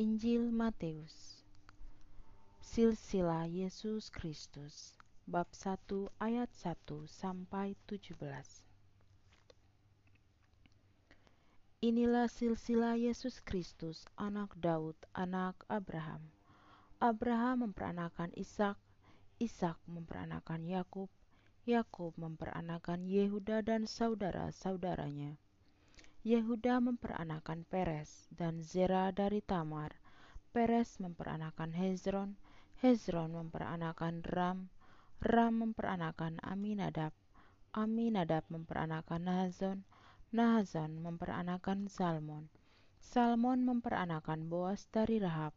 Injil Matius, Silsilah Yesus Kristus, Bab 1 ayat 1-17. Inilah silsilah Yesus Kristus, anak Daud, anak Abraham. Abraham memperanakan Ishak, Ishak memperanakan Yakub, Yakub memperanakan Yehuda dan saudara-saudaranya. Yehuda memperanakan Peres dan Zera dari Tamar. Peres memperanakan Hezron, Hezron memperanakan Ram, Ram memperanakan Aminadab, Aminadab memperanakan Nahazon, Nahazon memperanakan Salmon, Salmon memperanakan Boas dari Rahab,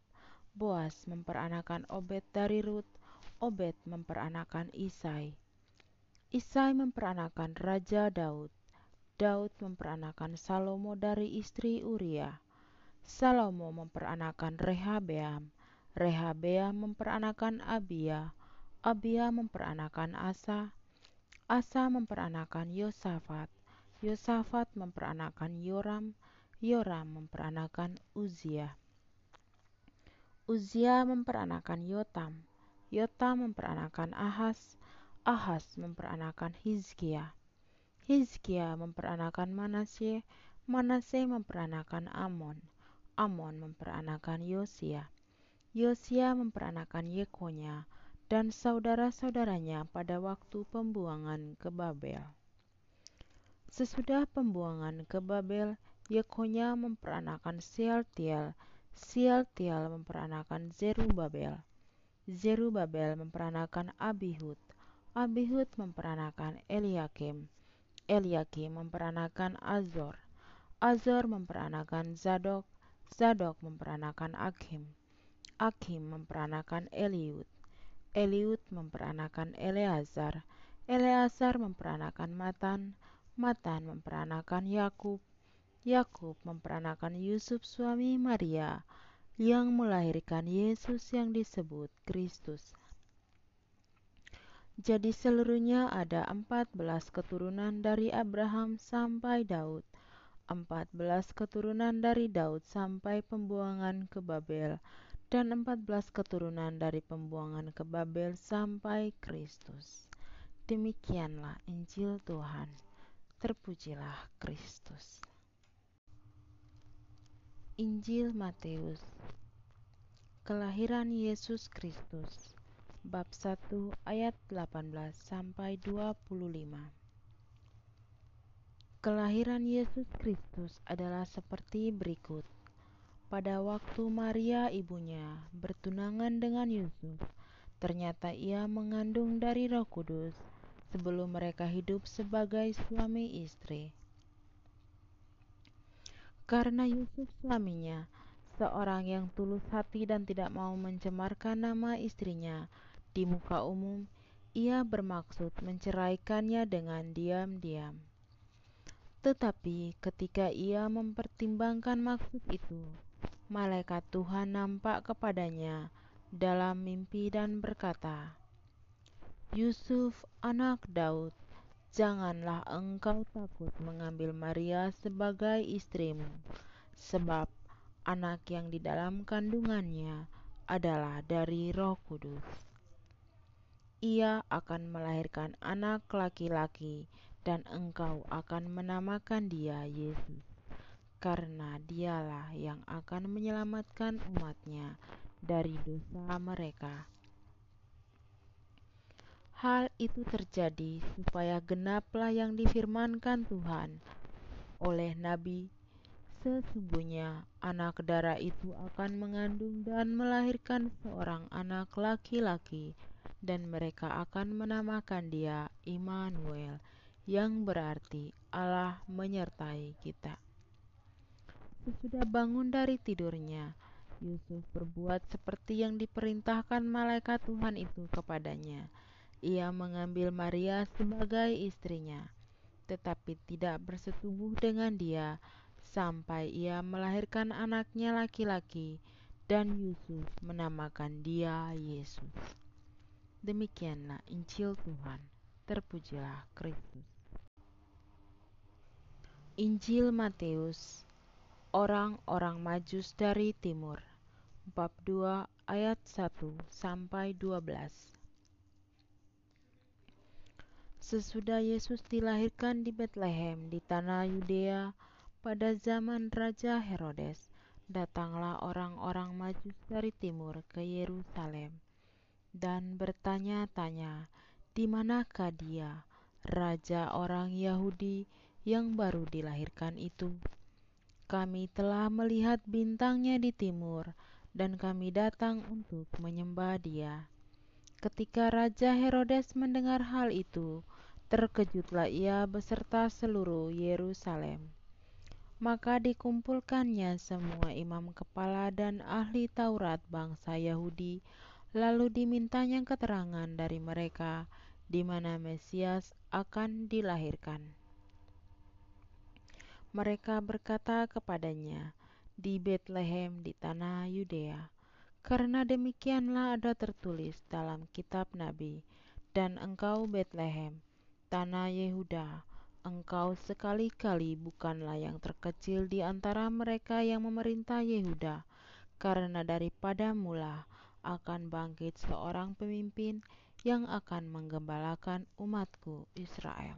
Boas memperanakan Obed dari Rut, Obed memperanakan Isai, Isai memperanakan Raja Daud, Daud memperanakan Salomo dari istri Uria. Salomo memperanakan Rehabeam. Rehabeam memperanakan Abia. Abia memperanakan Asa. Asa memperanakan Yosafat. Yosafat memperanakan Yoram. Yoram memperanakan Uzia. Uzia memperanakan Yotam. Yotam memperanakan Ahaz. Ahaz memperanakan Hizkia. Hizkia memperanakan Manasye, Manasye memperanakan Amon, Amon memperanakan Yosia, Yosia memperanakan Yekonya, dan saudara-saudaranya pada waktu pembuangan ke Babel. Sesudah pembuangan ke Babel, Yekonya memperanakan Sealtiel, Sealtiel memperanakan Zerubabel, Zerubabel memperanakan Abihud, Abihud memperanakan Eliakim, Eliakim memperanakan Azor, Azor memperanakan Zadok, Zadok memperanakan Akim, Akim memperanakan Eliud, Eliud memperanakan Eleazar, Eleazar memperanakan Matan, Matan memperanakan Yakub, Yakub memperanakan Yusuf suami Maria, yang melahirkan Yesus yang disebut Kristus. Jadi seluruhnya ada 14 keturunan dari Abraham sampai Daud, 14 keturunan dari Daud sampai pembuangan ke Babel, dan 14 keturunan dari pembuangan ke Babel sampai Kristus. Demikianlah Injil Tuhan. Terpujilah Kristus. Injil Matius, Kelahiran Yesus Kristus, Bab 1 ayat 18-25. Kelahiran Yesus Kristus adalah seperti berikut. Pada waktu Maria ibunya bertunangan dengan Yusuf, ternyata ia mengandung dari Roh Kudus sebelum mereka hidup sebagai suami istri. Karena Yusuf suaminya, seorang yang tulus hati dan tidak mau mencemarkan nama istrinya di muka umum, ia bermaksud menceraikannya dengan diam-diam. Tetapi ketika ia mempertimbangkan maksud itu, malaikat Tuhan nampak kepadanya dalam mimpi dan berkata, "Yusuf, anak Daud, janganlah engkau takut mengambil Maria sebagai istrimu, sebab anak yang di dalam kandungannya adalah dari Roh Kudus. Ia akan melahirkan anak laki-laki dan engkau akan menamakan dia Yesus, karena dialah yang akan menyelamatkan umatnya dari dosa mereka. Hal itu terjadi supaya genaplah yang difirmankan Tuhan oleh Nabi, sesungguhnya anak darah itu akan mengandung dan melahirkan seorang anak laki-laki, dan mereka akan menamakan dia Immanuel, yang berarti Allah menyertai kita." Sesudah bangun dari tidurnya, Yusuf berbuat seperti yang diperintahkan malaikat Tuhan itu kepadanya. Ia mengambil Maria sebagai istrinya, tetapi tidak bersetubuh dengan dia sampai ia melahirkan anaknya laki-laki, dan Yusuf menamakan dia Yesus. Demikianlah Injil Tuhan. Terpujilah Kristus. Injil Matius, Orang-orang Majus dari Timur, bab 2 ayat 1 sampai 12. Sesudah Yesus dilahirkan di Betlehem di tanah Yudea pada zaman Raja Herodes, datanglah orang-orang Majus dari timur ke Yerusalem dan bertanya-tanya, di manakah dia, raja orang Yahudi yang baru dilahirkan itu? Kami telah melihat bintangnya di timur dan kami datang untuk menyembah dia. Ketika Raja Herodes mendengar hal itu, terkejutlah ia beserta seluruh Yerusalem. Maka dikumpulkannya semua imam kepala dan ahli Taurat bangsa Yahudi, lalu dimintanya keterangan dari mereka di mana Mesias akan dilahirkan. Mereka berkata kepadanya, di Betlehem di tanah Yudea, karena demikianlah ada tertulis dalam kitab Nabi, dan engkau Betlehem, tanah Yehuda, engkau sekali-kali bukanlah yang terkecil di antara mereka yang memerintah Yehuda, karena daripada mula akan bangkit seorang pemimpin yang akan menggembalakan umatku Israel.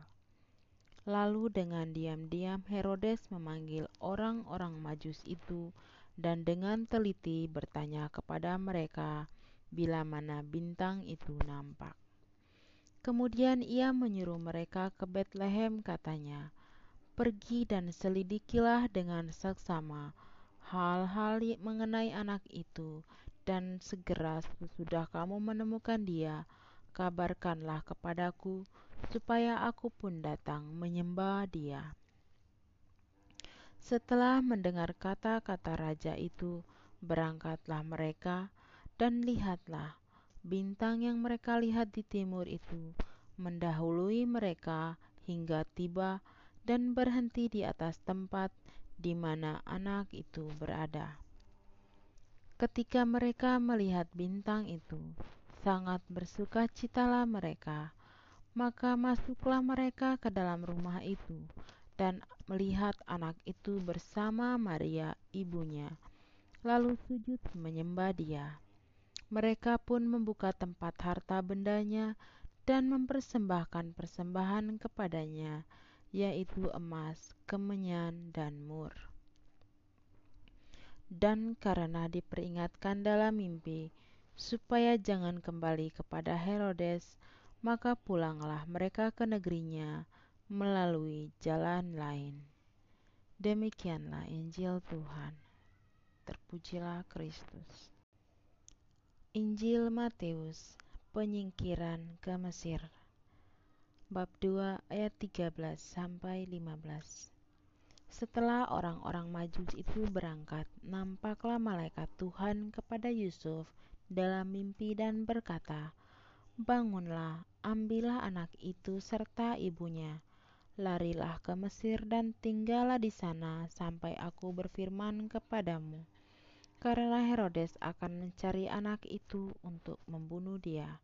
Lalu dengan diam-diam Herodes memanggil orang-orang Majus itu dan dengan teliti bertanya kepada mereka bila mana bintang itu nampak. Kemudian ia menyuruh mereka ke Betlehem, katanya, pergi dan selidikilah dengan seksama hal-hal mengenai anak itu, dan segera sesudah kamu menemukan dia, kabarkanlah kepadaku supaya aku pun datang menyembah dia. Setelah mendengar kata-kata raja itu, berangkatlah mereka, dan lihatlah, bintang yang mereka lihat di timur itu mendahului mereka hingga tiba dan berhenti di atas tempat di mana anak itu berada. Ketika mereka melihat bintang itu, sangat bersukacitalah mereka. Maka masuklah mereka ke dalam rumah itu dan melihat anak itu bersama Maria ibunya, lalu sujud menyembah dia. Mereka pun membuka tempat harta bendanya dan mempersembahkan persembahan kepadanya, yaitu emas, kemenyan, dan mur. Dan karena diperingatkan dalam mimpi supaya jangan kembali kepada Herodes, maka pulanglah mereka ke negerinya melalui jalan lain. Demikianlah Injil Tuhan. Terpujilah Kristus. Injil Matius, penyingkiran ke Mesir, bab 2 ayat 13 sampai 15. Setelah orang-orang Majus itu berangkat, nampaklah malaikat Tuhan kepada Yusuf dalam mimpi dan berkata, bangunlah, ambillah anak itu serta ibunya. Larilah ke Mesir dan tinggallah di sana sampai aku berfirman kepadamu. Karena Herodes akan mencari anak itu untuk membunuh dia.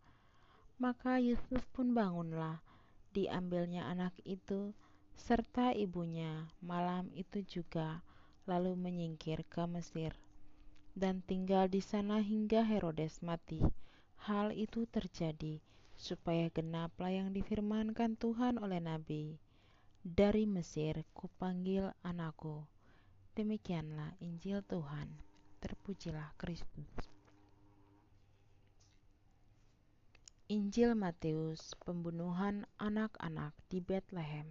Maka Yusuf pun bangunlah, diambilnya anak itu serta ibunya malam itu juga, lalu menyingkir ke Mesir dan tinggal di sana hingga Herodes mati. Hal itu terjadi supaya genaplah yang difirmankan Tuhan oleh Nabi, dari Mesir kupanggil anakku. Demikianlah Injil Tuhan. Terpujilah Kristus. Injil Matius, pembunuhan anak-anak di Betlehem,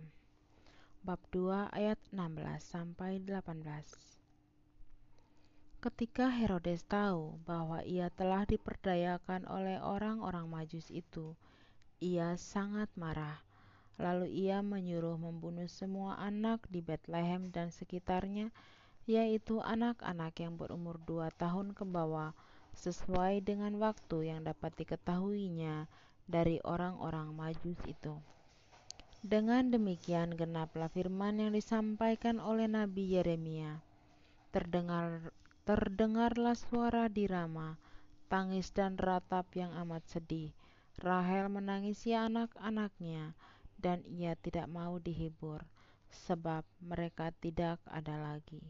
bab 2 ayat 16 sampai 18. Ketika Herodes tahu bahwa ia telah diperdayakan oleh orang-orang Majus itu, ia sangat marah. Lalu ia menyuruh membunuh semua anak di Betlehem dan sekitarnya, yaitu anak-anak yang berumur 2 tahun ke bawah, sesuai dengan waktu yang dapat diketahuinya dari orang-orang Majus itu. Dengan demikian genaplah firman yang disampaikan oleh Nabi Yeremia. Terdengarlah suara di Rama, tangis dan ratap yang amat sedih. Rahel menangisi anak-anaknya, dan ia tidak mau dihibur, sebab mereka tidak ada lagi.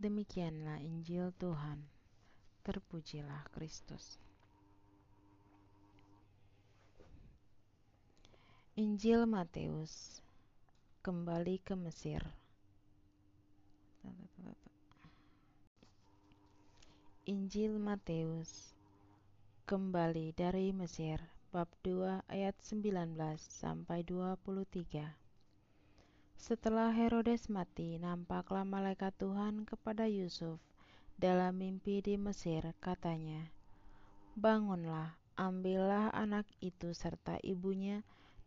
Demikianlah Injil Tuhan. terpujilah Kristus. Injil Matius, kembali ke Mesir. Injil Matius, kembali dari Mesir, bab 2 ayat 19 sampai 23. Setelah Herodes mati, nampaklah malaikat Tuhan kepada Yusuf dalam mimpi di Mesir, katanya, "Bangunlah, ambillah anak itu serta ibunya,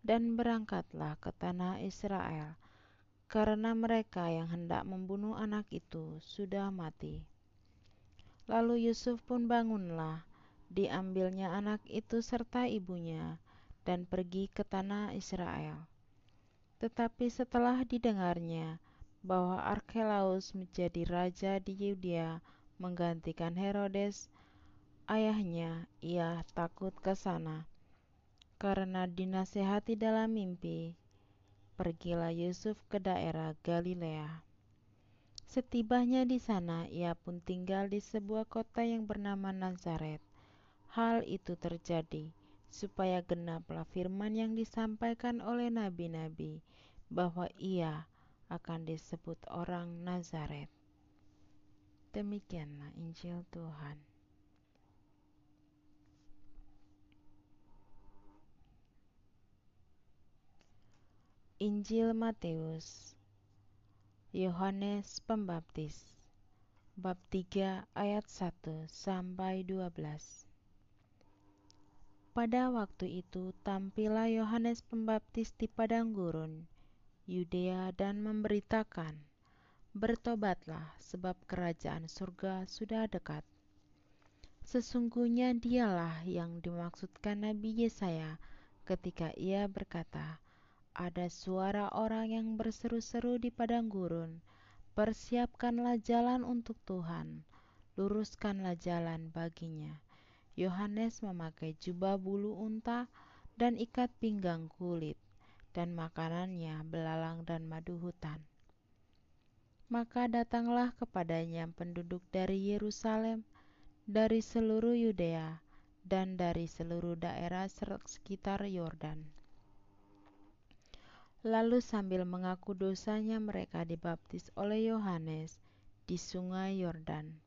dan berangkatlah ke tanah Israel, karena mereka yang hendak membunuh anak itu sudah mati." Lalu Yusuf pun bangunlah, diambilnya anak itu serta ibunya, dan pergi ke tanah Israel. Tetapi setelah didengarnya bahwa Arkelaus menjadi raja di Yudea menggantikan Herodes ayahnya, ia takut ke sana. Karena dinasehati dalam mimpi, pergilah Yusuf ke daerah Galilea. Setibanya di sana, ia pun tinggal di sebuah kota yang bernama Nazaret. Hal itu terjadi supaya genaplah firman yang disampaikan oleh nabi-nabi, bahwa ia akan disebut orang Nazaret. Demikianlah Injil Tuhan. Injil Matius, Yohanes Pembaptis, bab 3 ayat 1 sampai 12. Pada waktu itu tampillah Yohanes Pembaptis di padang gurun Yudea dan memberitakan, "Bertobatlah, sebab kerajaan surga sudah dekat." Sesungguhnya dialah yang dimaksudkan Nabi Yesaya ketika ia berkata, "Ada suara orang yang berseru-seru di padang gurun, persiapkanlah jalan untuk Tuhan, luruskanlah jalan baginya." Yohanes memakai jubah bulu unta dan ikat pinggang kulit, dan makanannya belalang dan madu hutan. Maka datanglah kepadanya penduduk dari Yerusalem, dari seluruh Yudea, dan dari seluruh daerah sekitar Yordan. Lalu sambil mengaku dosanya, mereka dibaptis oleh Yohanes di sungai Yordan.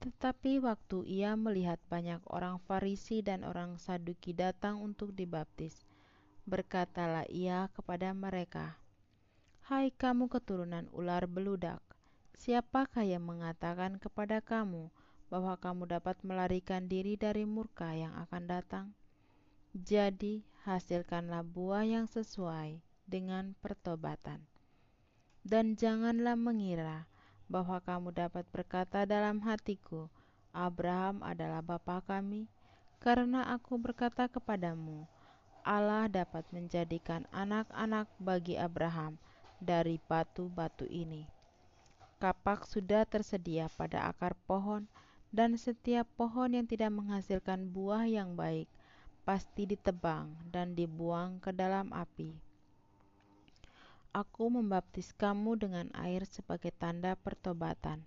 Tetapi waktu ia melihat banyak orang Farisi dan orang Saduki datang untuk dibaptis, berkatalah ia kepada mereka, "Hai kamu keturunan ular beludak, siapakah yang mengatakan kepada kamu bahwa kamu dapat melarikan diri dari murka yang akan datang? Jadi hasilkanlah buah yang sesuai dengan pertobatan. Dan janganlah mengira bahwa kamu dapat berkata dalam hatiku, Abraham adalah bapa kami, karena aku berkata kepadamu, Allah dapat menjadikan anak-anak bagi Abraham dari batu-batu ini. Kapak sudah tersedia pada akar pohon, dan setiap pohon yang tidak menghasilkan buah yang baik pasti ditebang dan dibuang ke dalam api. Aku membaptis kamu dengan air sebagai tanda pertobatan,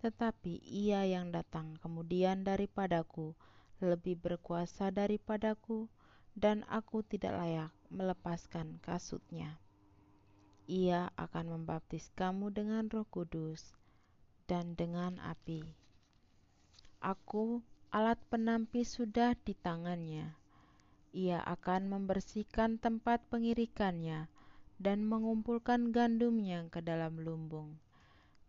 tetapi ia yang datang kemudian daripadaku lebih berkuasa daripadaku, dan aku tidak layak melepaskan kasutnya. Ia akan membaptis kamu dengan Roh Kudus dan dengan api. Aku, alat penampi sudah di tangannya. Ia akan membersihkan tempat pengirikannya dan mengumpulkan gandumnya ke dalam lumbung.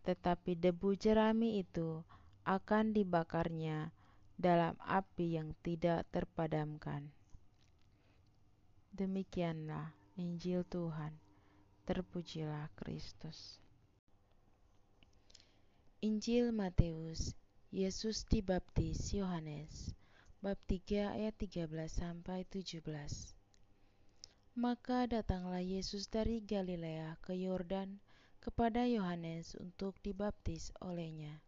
Tetapi debu jerami itu akan dibakarnya dalam api yang tidak terpadamkan." Demikianlah Injil Tuhan. Terpujilah Kristus. Injil Matius, Yesus dibaptis Yohanes, bab 3 ayat 13 sampai 17. Maka datanglah Yesus dari Galilea ke Yordan kepada Yohanes untuk dibaptis olehnya.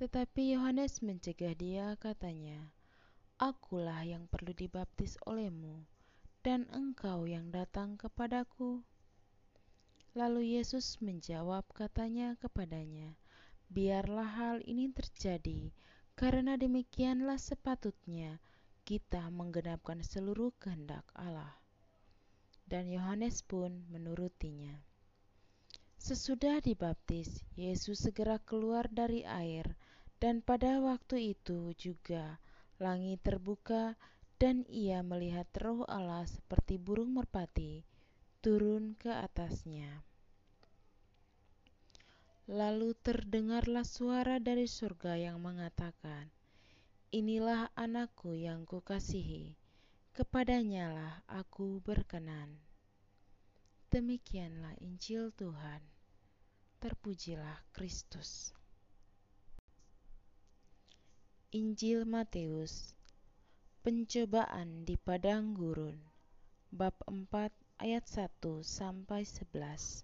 Tetapi Yohanes mencegah dia, katanya, "Akulah yang perlu dibaptis olehmu, dan engkau yang datang kepadaku." Lalu Yesus menjawab, katanya kepadanya, "Biarlah hal ini terjadi, Karena demikianlah sepatutnya kita menggenapkan seluruh kehendak Allah. Dan Yohanes pun menurutinya. Sesudah dibaptis, Yesus segera keluar dari air, dan pada waktu itu juga langit terbuka, dan ia melihat Roh Allah seperti burung merpati turun ke atasnya. Lalu terdengarlah suara dari surga yang mengatakan, "Inilah anakku yang kukasihi, kepadanyalah aku berkenan." Demikianlah Injil Tuhan. Terpujilah Kristus. Injil Matius, pencobaan di padang gurun, bab 4 ayat 1 sampai 11.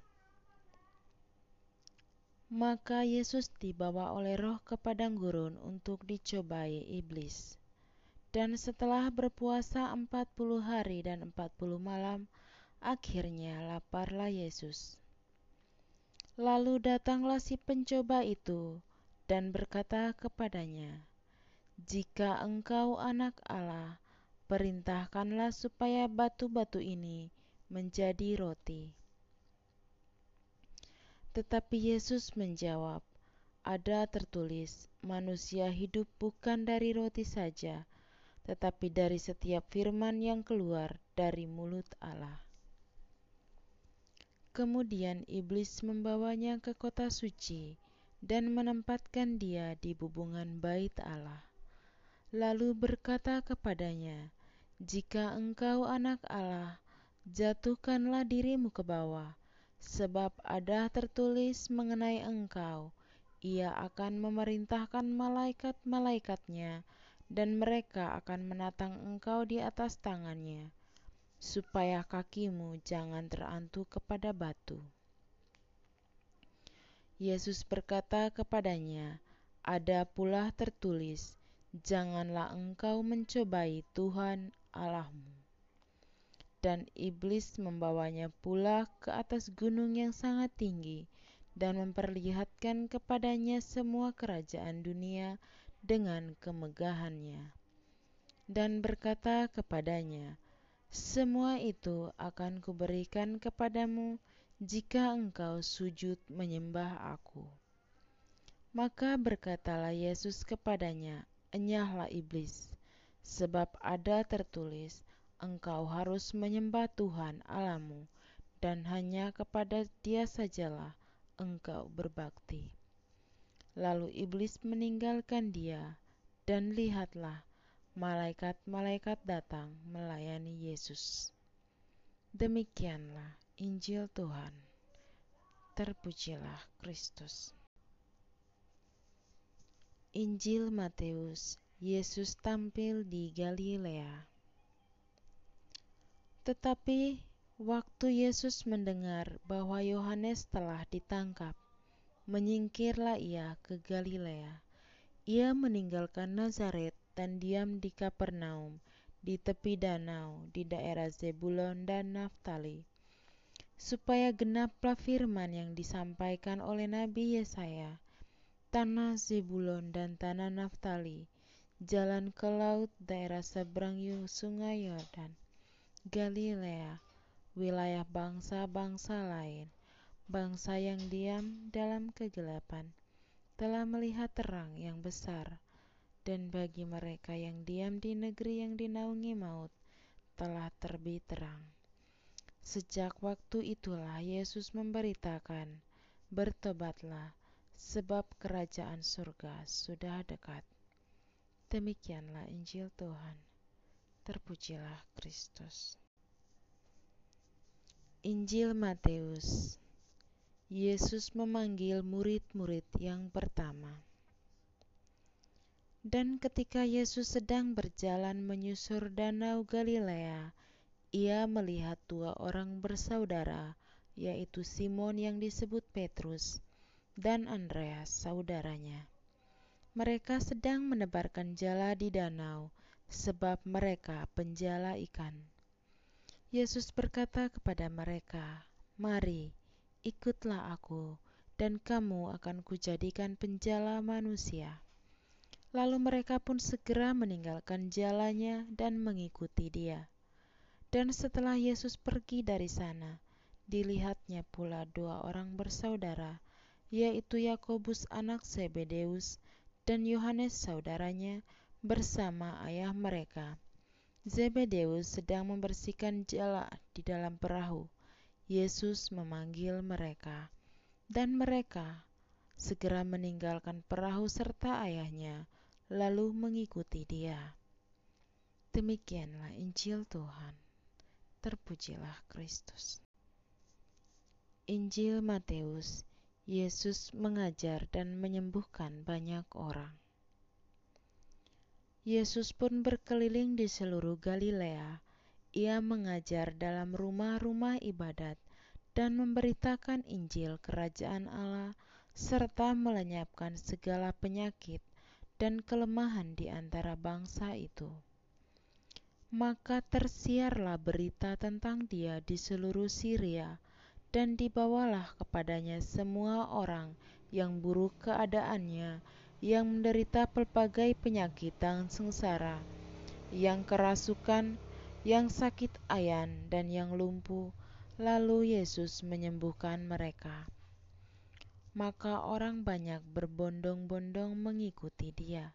Maka Yesus dibawa oleh Roh ke padang gurun untuk dicobai iblis. Dan setelah berpuasa 40 hari dan 40 malam, akhirnya laparlah Yesus. Lalu datanglah si pencoba itu dan berkata kepadanya, "Jika engkau anak Allah, perintahkanlah supaya batu-batu ini menjadi roti." Tetapi Yesus menjawab, "Ada tertulis, manusia hidup bukan dari roti saja, tetapi dari setiap firman yang keluar dari mulut Allah." Kemudian iblis membawanya ke kota suci dan menempatkan dia di bubungan bait Allah. Lalu berkata kepadanya, "Jika engkau anak Allah, jatuhkanlah dirimu ke bawah, sebab ada tertulis mengenai engkau, ia akan memerintahkan malaikat-malaikatnya, dan mereka akan menatang engkau di atas tangannya, supaya kakimu jangan terantuk kepada batu." Yesus berkata kepadanya, "Ada pula tertulis, janganlah engkau mencobai Tuhan Allahmu." Dan iblis membawanya pula ke atas gunung yang sangat tinggi dan memperlihatkan kepadanya semua kerajaan dunia dengan kemegahannya. Dan berkata kepadanya, "Semua itu akan kuberikan kepadamu jika engkau sujud menyembah aku." Maka berkatalah Yesus kepadanya, "Enyahlah iblis, sebab ada tertulis, engkau harus menyembah Tuhan Allahmu, dan hanya kepada Dia sajalah engkau berbakti." Lalu iblis meninggalkan dia, dan lihatlah, malaikat-malaikat datang melayani Yesus. Demikianlah Injil Tuhan. Terpujilah Kristus. Injil Matius, Yesus tampil di Galilea. Tetapi waktu Yesus mendengar bahwa Yohanes telah ditangkap, menyingkirlah ia ke Galilea. Ia meninggalkan Nazaret dan diam di Kapernaum, di tepi danau, di daerah Zebulon dan Naftali, supaya genaplah firman yang disampaikan oleh Nabi Yesaya, "Tanah Zebulon dan tanah Naftali, jalan ke laut daerah seberang Sungai Yordan, Galilea, wilayah bangsa-bangsa lain, bangsa yang diam dalam kegelapan, telah melihat terang yang besar, dan bagi mereka yang diam di negeri yang dinaungi maut, telah terbit terang." Sejak waktu itulah Yesus memberitakan, "Bertobatlah, sebab kerajaan surga sudah dekat." Demikianlah Injil Tuhan. Terpujilah Kristus. Injil Matius, Yesus memanggil murid-murid yang pertama. Dan ketika Yesus sedang berjalan menyusur danau Galilea, ia melihat dua orang bersaudara, yaitu Simon yang disebut Petrus, dan Andreas saudaranya. Mereka sedang menebarkan jala di danau, sebab mereka penjala ikan. Yesus berkata kepada mereka, "Mari, ikutlah aku, dan kamu akan kujadikan penjala manusia." Lalu mereka pun segera meninggalkan jalannya dan mengikuti dia. Dan setelah Yesus pergi dari sana, dilihatnya pula dua orang bersaudara, yaitu Yakobus anak Zebedeus dan Yohanes saudaranya bersama ayah mereka. Zebedeus sedang membersihkan jala di dalam perahu. Yesus memanggil mereka, dan mereka segera meninggalkan perahu serta ayahnya, lalu mengikuti dia. Demikianlah Injil Tuhan. Terpujilah Kristus. Injil Matius, Yesus mengajar dan menyembuhkan banyak orang. Yesus pun berkeliling di seluruh Galilea. Ia mengajar dalam rumah-rumah ibadat dan memberitakan Injil Kerajaan Allah serta melenyapkan segala penyakit dan kelemahan di antara bangsa itu. Maka tersiarlah berita tentang dia di seluruh Syria, dan dibawalah kepadanya semua orang yang buruk keadaannya, yang menderita pelbagai penyakit dan sengsara, yang kerasukan, yang sakit ayan, dan yang lumpuh, lalu Yesus menyembuhkan mereka. Maka orang banyak berbondong-bondong mengikuti dia.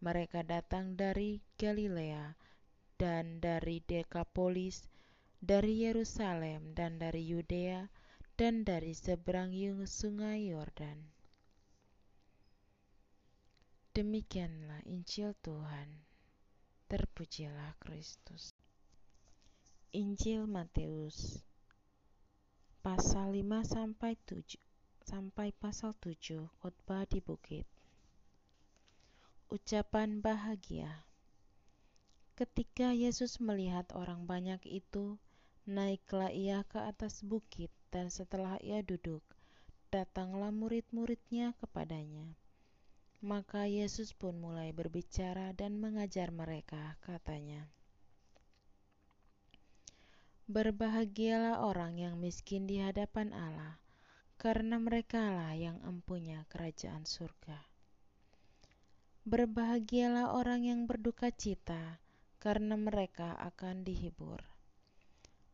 Mereka datang dari Galilea, dan dari Dekapolis, dari Yerusalem, dan dari Yudea, dan dari seberang sungai Yordan. Demikianlah Injil Tuhan. Terpujilah Kristus. Injil Matius pasal 5 sampai pasal 7, khotbah di bukit. Ucapan bahagia. Ketika Yesus melihat orang banyak itu, naiklah ia ke atas bukit, dan setelah ia duduk, datanglah murid-muridnya kepadanya. Maka Yesus pun mulai berbicara dan mengajar mereka, katanya, "Berbahagialah orang yang miskin di hadapan Allah, karena merekalah yang empunya kerajaan surga. Berbahagialah orang yang berduka cita, karena mereka akan dihibur.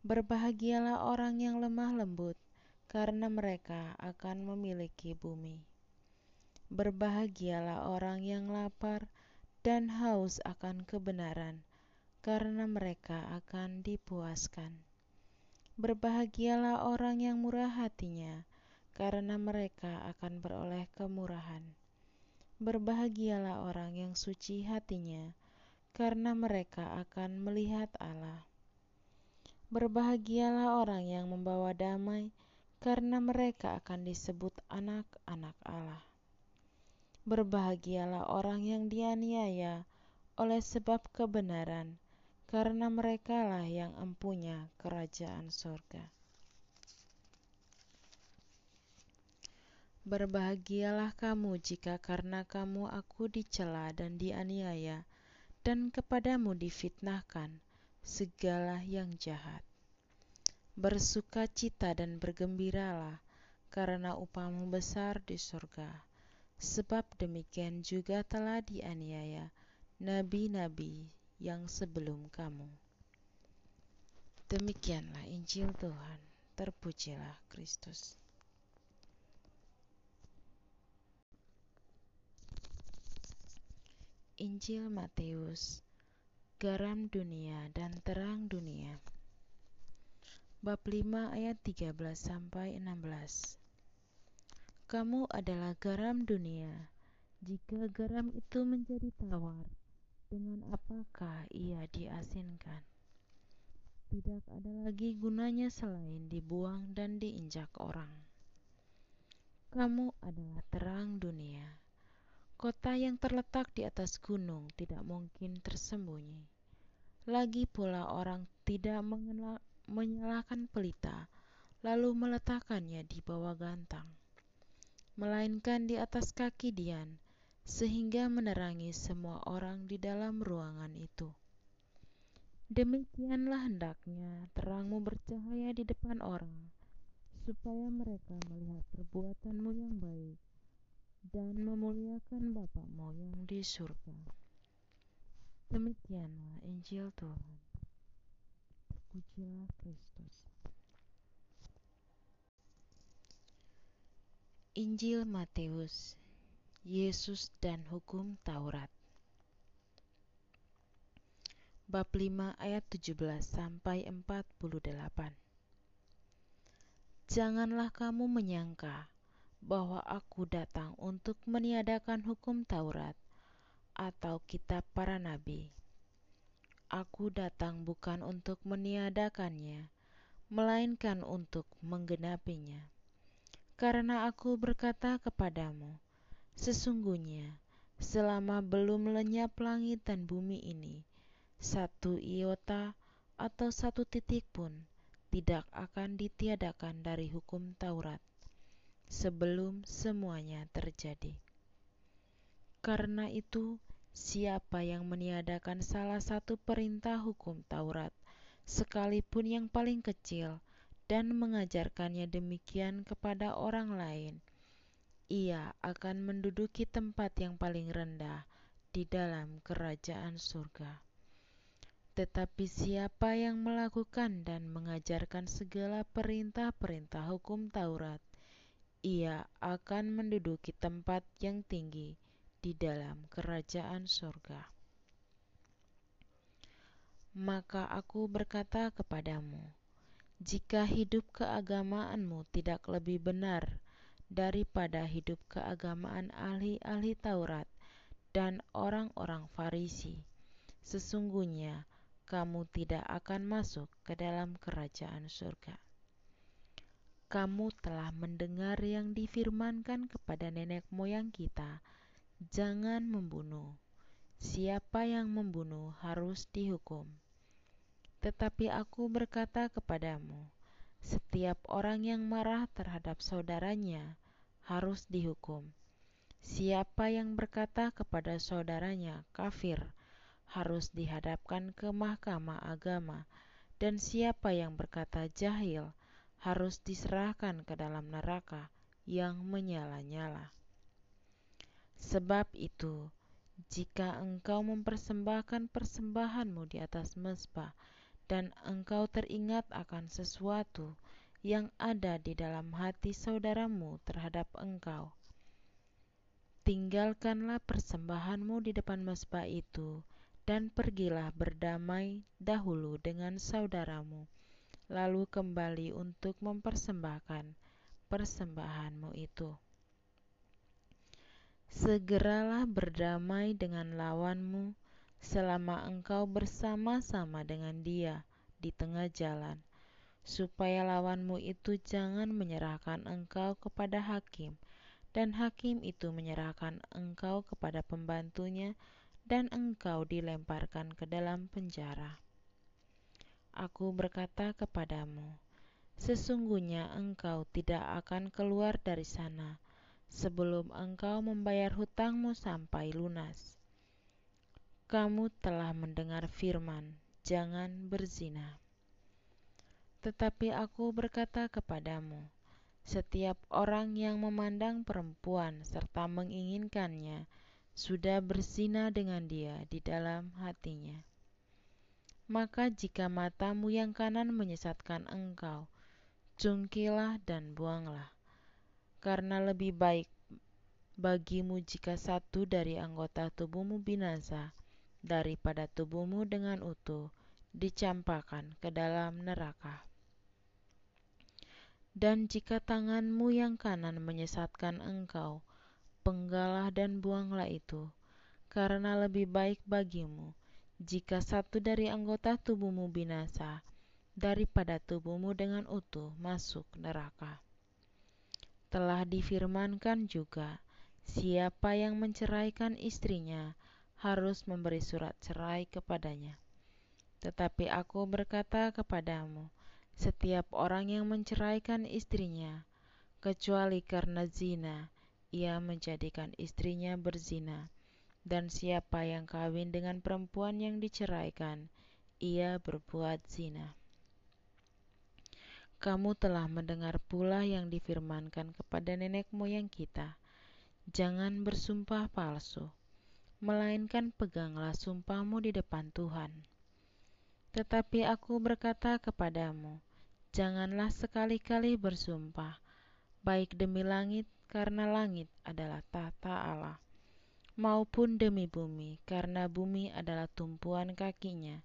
Berbahagialah orang yang lemah lembut, karena mereka akan memiliki bumi. Berbahagialah orang yang lapar dan haus akan kebenaran, karena mereka akan dipuaskan. Berbahagialah orang yang murah hatinya, karena mereka akan beroleh kemurahan. Berbahagialah orang yang suci hatinya, karena mereka akan melihat Allah. Berbahagialah orang yang membawa damai, karena mereka akan disebut anak-anak Allah. Berbahagialah orang yang dianiaya oleh sebab kebenaran, karena merekalah yang empunya kerajaan surga. Berbahagialah kamu jika karena kamu aku dicela dan dianiaya, dan kepadamu difitnahkan segala yang jahat. Bersukacita dan bergembiralah, karena upamu besar di surga. Sebab demikian juga telah dianiaya nabi-nabi yang sebelum kamu." Demikianlah Injil Tuhan. Terpujilah Kristus. Injil Matius, garam dunia dan terang dunia. Bab 5 ayat 13 sampai 16. Kamu adalah garam dunia. Jika garam itu menjadi tawar, dengan apakah ia diasinkan? Tidak ada lagi gunanya selain dibuang dan diinjak orang. Kamu adalah terang dunia. Kota yang terletak di atas gunung tidak mungkin tersembunyi. Lagi pula orang tidak menyalakan pelita, lalu meletakkannya di bawah gantang, melainkan di atas kaki dian, sehingga menerangi semua orang di dalam ruangan itu. Demikianlah hendaknya terangmu bercahaya di depan orang, supaya mereka melihat perbuatanmu yang baik dan memuliakan Bapamu yang di surga. Demikianlah Injil Tuhan. Terpujilah Kristus. Injil Matius, Yesus dan Hukum Taurat. Bab 5 ayat 17 sampai 48. Janganlah kamu menyangka bahwa aku datang untuk meniadakan hukum Taurat atau kitab para nabi. Aku datang bukan untuk meniadakannya, melainkan untuk menggenapinya. Karena aku berkata kepadamu, sesungguhnya selama belum lenyap langit dan bumi ini, satu iota atau satu titik pun tidak akan ditiadakan dari hukum Taurat sebelum semuanya terjadi. Karena itu, siapa yang meniadakan salah satu perintah hukum Taurat, sekalipun yang paling kecil, dan mengajarkannya demikian kepada orang lain, ia akan menduduki tempat yang paling rendah di dalam kerajaan surga. Tetapi siapa yang melakukan dan mengajarkan segala perintah-perintah hukum Taurat, ia akan menduduki tempat yang tinggi di dalam kerajaan surga. Maka aku berkata kepadamu, jika hidup keagamaanmu tidak lebih benar daripada hidup keagamaan ahli-ahli Taurat dan orang-orang Farisi, sesungguhnya kamu tidak akan masuk ke dalam kerajaan surga. Kamu telah mendengar yang difirmankan kepada nenek moyang kita, jangan membunuh. Siapa yang membunuh harus dihukum. Tetapi aku berkata kepadamu, setiap orang yang marah terhadap saudaranya harus dihukum. Siapa yang berkata kepada saudaranya kafir, harus dihadapkan ke mahkamah agama, dan siapa yang berkata jahil harus diserahkan ke dalam neraka yang menyala-nyala. Sebab itu, jika engkau mempersembahkan persembahanmu di atas mezbah, dan engkau teringat akan sesuatu yang ada di dalam hati saudaramu terhadap engkau, tinggalkanlah persembahanmu di depan mezbah itu, dan pergilah berdamai dahulu dengan saudaramu, lalu kembali untuk mempersembahkan persembahanmu itu. Segeralah berdamai dengan lawanmu selama engkau bersama-sama dengan dia di tengah jalan, supaya lawanmu itu jangan menyerahkan engkau kepada hakim, dan hakim itu menyerahkan engkau kepada pembantunya, dan engkau dilemparkan ke dalam penjara. Aku berkata kepadamu, sesungguhnya engkau tidak akan keluar dari sana sebelum engkau membayar hutangmu sampai lunas. Kamu telah mendengar firman, jangan berzina. Tetapi aku berkata kepadamu, setiap orang yang memandang perempuan serta menginginkannya sudah berzina dengan dia di dalam hatinya. Maka jika matamu yang kanan menyesatkan engkau, jungkilah dan buanglah. Karena lebih baik bagimu jika satu dari anggota tubuhmu binasa, daripada tubuhmu dengan utuh dicampakkan ke dalam neraka. Dan jika tanganmu yang kanan menyesatkan engkau, penggalah dan buanglah itu, karena lebih baik bagimu jika satu dari anggota tubuhmu binasa, daripada tubuhmu dengan utuh masuk neraka. Telah difirmankan juga, siapa yang menceraikan istrinya harus memberi surat cerai kepadanya. Tetapi aku berkata kepadamu, setiap orang yang menceraikan istrinya, kecuali karena zina, ia menjadikan istrinya berzina, dan siapa yang kawin dengan perempuan yang diceraikan, ia berbuat zina. Kamu telah mendengar pula yang difirmankan kepada nenek moyang kita, Jangan bersumpah palsu, melainkan peganglah sumpahmu di depan Tuhan. Tetapi aku berkata kepadamu, janganlah sekali-kali bersumpah, baik demi langit, karena langit adalah tahta Allah, maupun demi bumi, karena bumi adalah tumpuan kakinya,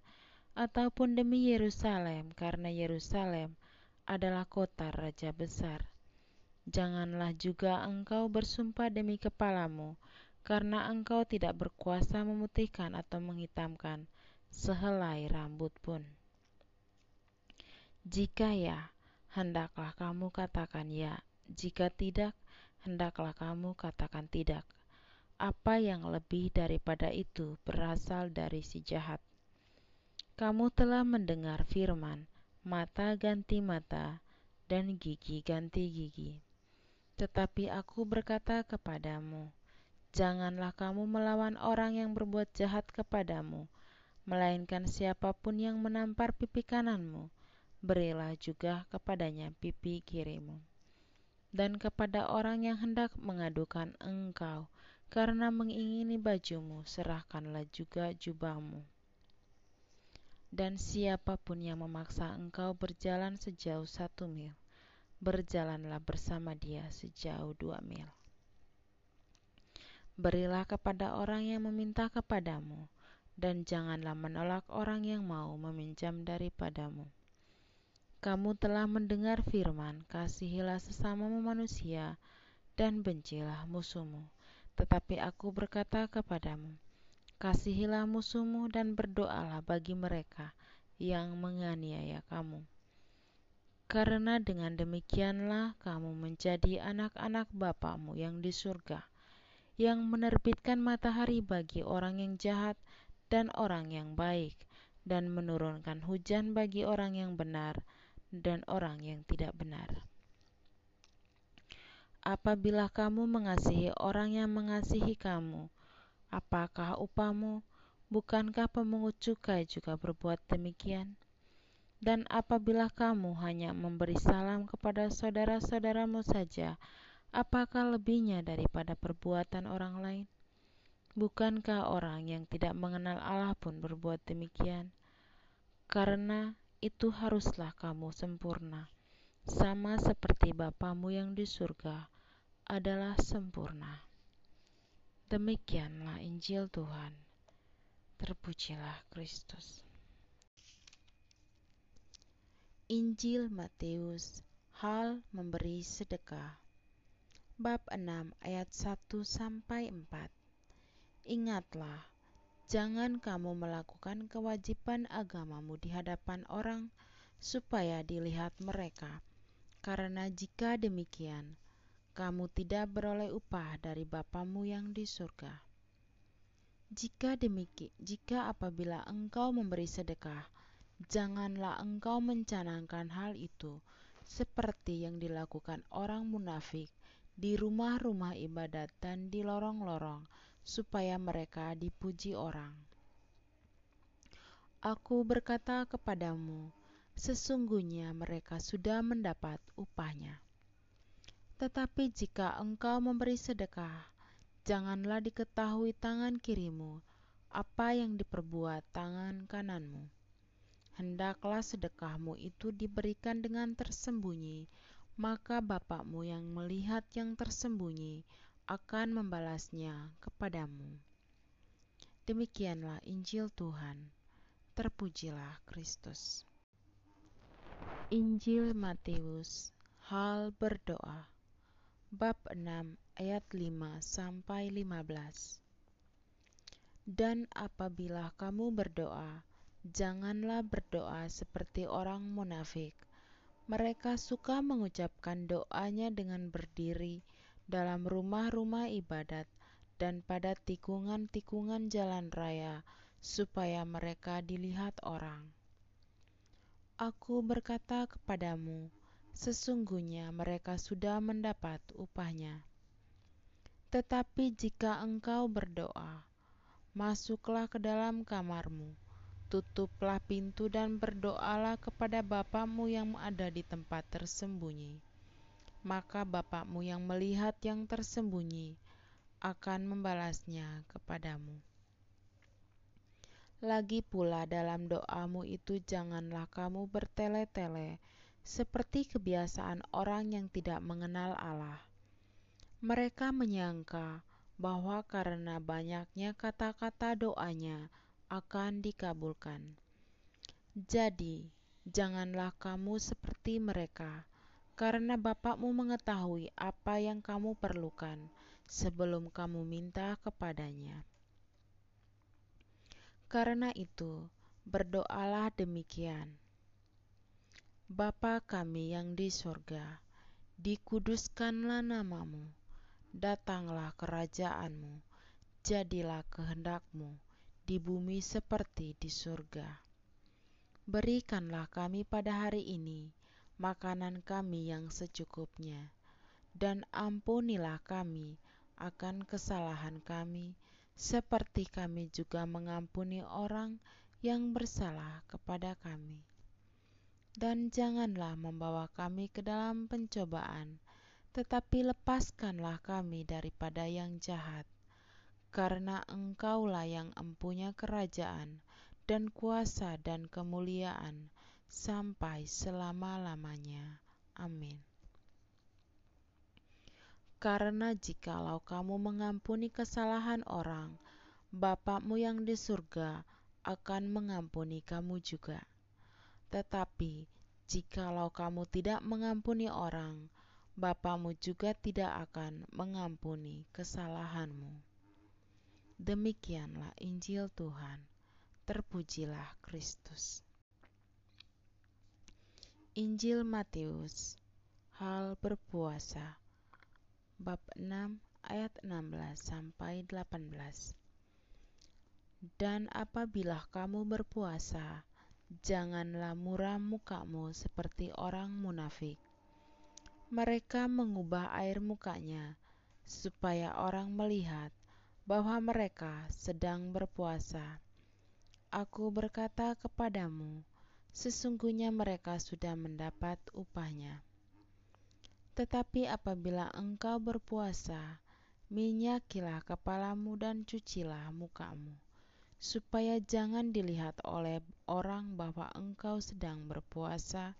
ataupun demi Yerusalem, karena Yerusalem adalah kota raja besar. Janganlah juga engkau bersumpah demi kepalamu, karena engkau tidak berkuasa memutihkan atau menghitamkan sehelai rambut pun. Jika ya, hendaklah kamu katakan ya. Jika tidak, hendaklah kamu katakan tidak. Apa yang lebih daripada itu berasal dari si jahat. Kamu telah mendengar firman, mata ganti mata, dan gigi ganti gigi. Tetapi aku berkata kepadamu, janganlah kamu melawan orang yang berbuat jahat kepadamu, melainkan siapapun yang menampar pipi kananmu, berilah juga kepadanya pipi kirimu. Dan kepada orang yang hendak mengadukan engkau, karena mengingini bajumu, serahkanlah juga jubahmu. Dan siapapun yang memaksa engkau berjalan sejauh 1 mil, berjalanlah bersama dia sejauh 2 mil. Berilah kepada orang yang meminta kepadamu, dan janganlah menolak orang yang mau meminjam daripadamu. Kamu telah mendengar firman, kasihilah sesamamu manusia, dan bencilah musuhmu. Tetapi aku berkata kepadamu, kasihilah musuhmu dan berdoalah bagi mereka yang menganiaya kamu. Karena dengan demikianlah kamu menjadi anak-anak Bapamu yang di surga, yang menerbitkan matahari bagi orang yang jahat dan orang yang baik, dan menurunkan hujan bagi orang yang benar dan orang yang tidak benar. Apabila kamu mengasihi orang yang mengasihi kamu, apakah upamu? Bukankah pemungut cukai juga berbuat demikian? Dan apabila kamu hanya memberi salam kepada saudara-saudaramu saja, apakah lebihnya daripada perbuatan orang lain? Bukankah orang yang tidak mengenal Allah pun berbuat demikian? Karena itu haruslah kamu sempurna, sama seperti Bapamu yang di surga adalah sempurna. Demikianlah Injil Tuhan. Terpujilah Kristus. Injil Matius, hal memberi sedekah. Bab 6 ayat 1-4. Ingatlah, jangan kamu melakukan kewajiban agamamu di hadapan orang supaya dilihat mereka. Karena jika demikian, kamu tidak beroleh upah dari Bapamu yang di surga. Jika apabila engkau memberi sedekah, janganlah engkau mencanangkan hal itu seperti yang dilakukan orang munafik di rumah-rumah ibadat dan di lorong-lorong, supaya mereka dipuji orang. Aku berkata kepadamu, sesungguhnya mereka sudah mendapat upahnya. Tetapi jika engkau memberi sedekah, janganlah diketahui tangan kirimu apa yang diperbuat tangan kananmu. Hendaklah sedekahmu itu diberikan dengan tersembunyi, maka Bapamu yang melihat yang tersembunyi akan membalasnya kepadamu. Demikianlah Injil Tuhan. Terpujilah Kristus. Injil Matius, hal berdoa. Bab 6 ayat 5-15. Dan apabila kamu berdoa, janganlah berdoa seperti orang munafik. Mereka suka mengucapkan doanya dengan berdiri dalam rumah-rumah ibadat dan pada tikungan-tikungan jalan raya, supaya mereka dilihat orang. Aku berkata kepadamu, sesungguhnya mereka sudah mendapat upahnya. Tetapi jika engkau berdoa, masuklah ke dalam kamarmu, tutuplah pintu dan berdoalah kepada Bapamu yang ada di tempat tersembunyi. Maka Bapamu yang melihat yang tersembunyi akan membalasnya kepadamu. Lagi pula dalam doamu itu janganlah kamu bertele-tele seperti kebiasaan orang yang tidak mengenal Allah. Mereka menyangka bahwa karena banyaknya kata-kata doanya akan dikabulkan. Jadi, janganlah kamu seperti mereka, karena Bapakmu mengetahui apa yang kamu perlukan sebelum kamu minta kepadanya. Karena itu, berdoalah demikian. Bapa kami yang di sorga, dikuduskanlah namamu, datanglah kerajaanmu, jadilah kehendakmu, di bumi seperti di surga. Berikanlah kami pada hari ini makanan kami yang secukupnya, dan ampunilah kami akan kesalahan kami, seperti kami juga mengampuni orang yang bersalah kepada kami. Dan janganlah membawa kami ke dalam pencobaan, tetapi lepaskanlah kami daripada yang jahat. Karena Engkaulah yang empunya kerajaan dan kuasa dan kemuliaan sampai selama-lamanya. Amin. Karena jikalau kamu mengampuni kesalahan orang, Bapa-Mu yang di surga akan mengampuni kamu juga. Tetapi, jikalau kamu tidak mengampuni orang, Bapa-Mu juga tidak akan mengampuni kesalahanmu. Demikianlah Injil Tuhan. Terpujilah Kristus. Injil Matius, hal berpuasa. Bab 6 ayat 16-18. Dan apabila kamu berpuasa, janganlah muram mukamu seperti orang munafik. Mereka mengubah air mukanya, supaya orang melihat bahwa mereka sedang berpuasa. Aku berkata kepadamu, sesungguhnya mereka sudah mendapat upahnya. Tetapi apabila engkau berpuasa, minyakilah kepalamu dan cucilah mukamu, supaya jangan dilihat oleh orang bahwa engkau sedang berpuasa,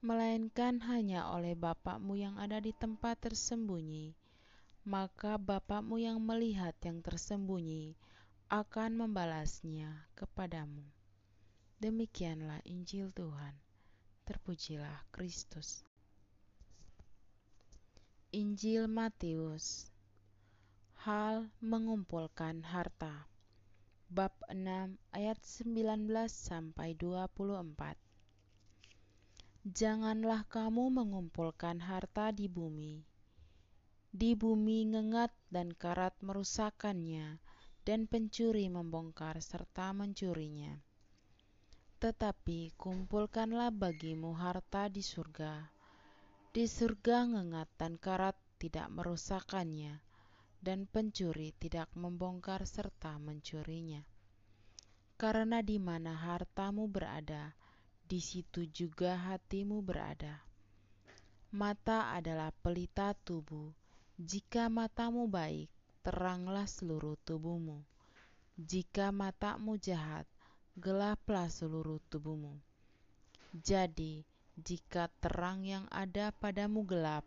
melainkan hanya oleh Bapa-Mu yang ada di tempat tersembunyi. Maka Bapa-Mu yang melihat yang tersembunyi akan membalasnya kepadamu. Demikianlah Injil Tuhan. Terpujilah Kristus. Injil Matius, hal mengumpulkan harta. Bab 6 ayat 19-24. Janganlah kamu mengumpulkan harta di bumi ngengat dan karat merusakannya, dan pencuri membongkar serta mencurinya. Tetapi kumpulkanlah bagimu harta di surga. Di surga ngengat dan karat tidak merusakannya, dan pencuri tidak membongkar serta mencurinya. Karena di mana hartamu berada, di situ juga hatimu berada. Mata adalah pelita tubuh. Jika matamu baik, teranglah seluruh tubuhmu. Jika matamu jahat, gelaplah seluruh tubuhmu. Jadi, jika terang yang ada padamu gelap,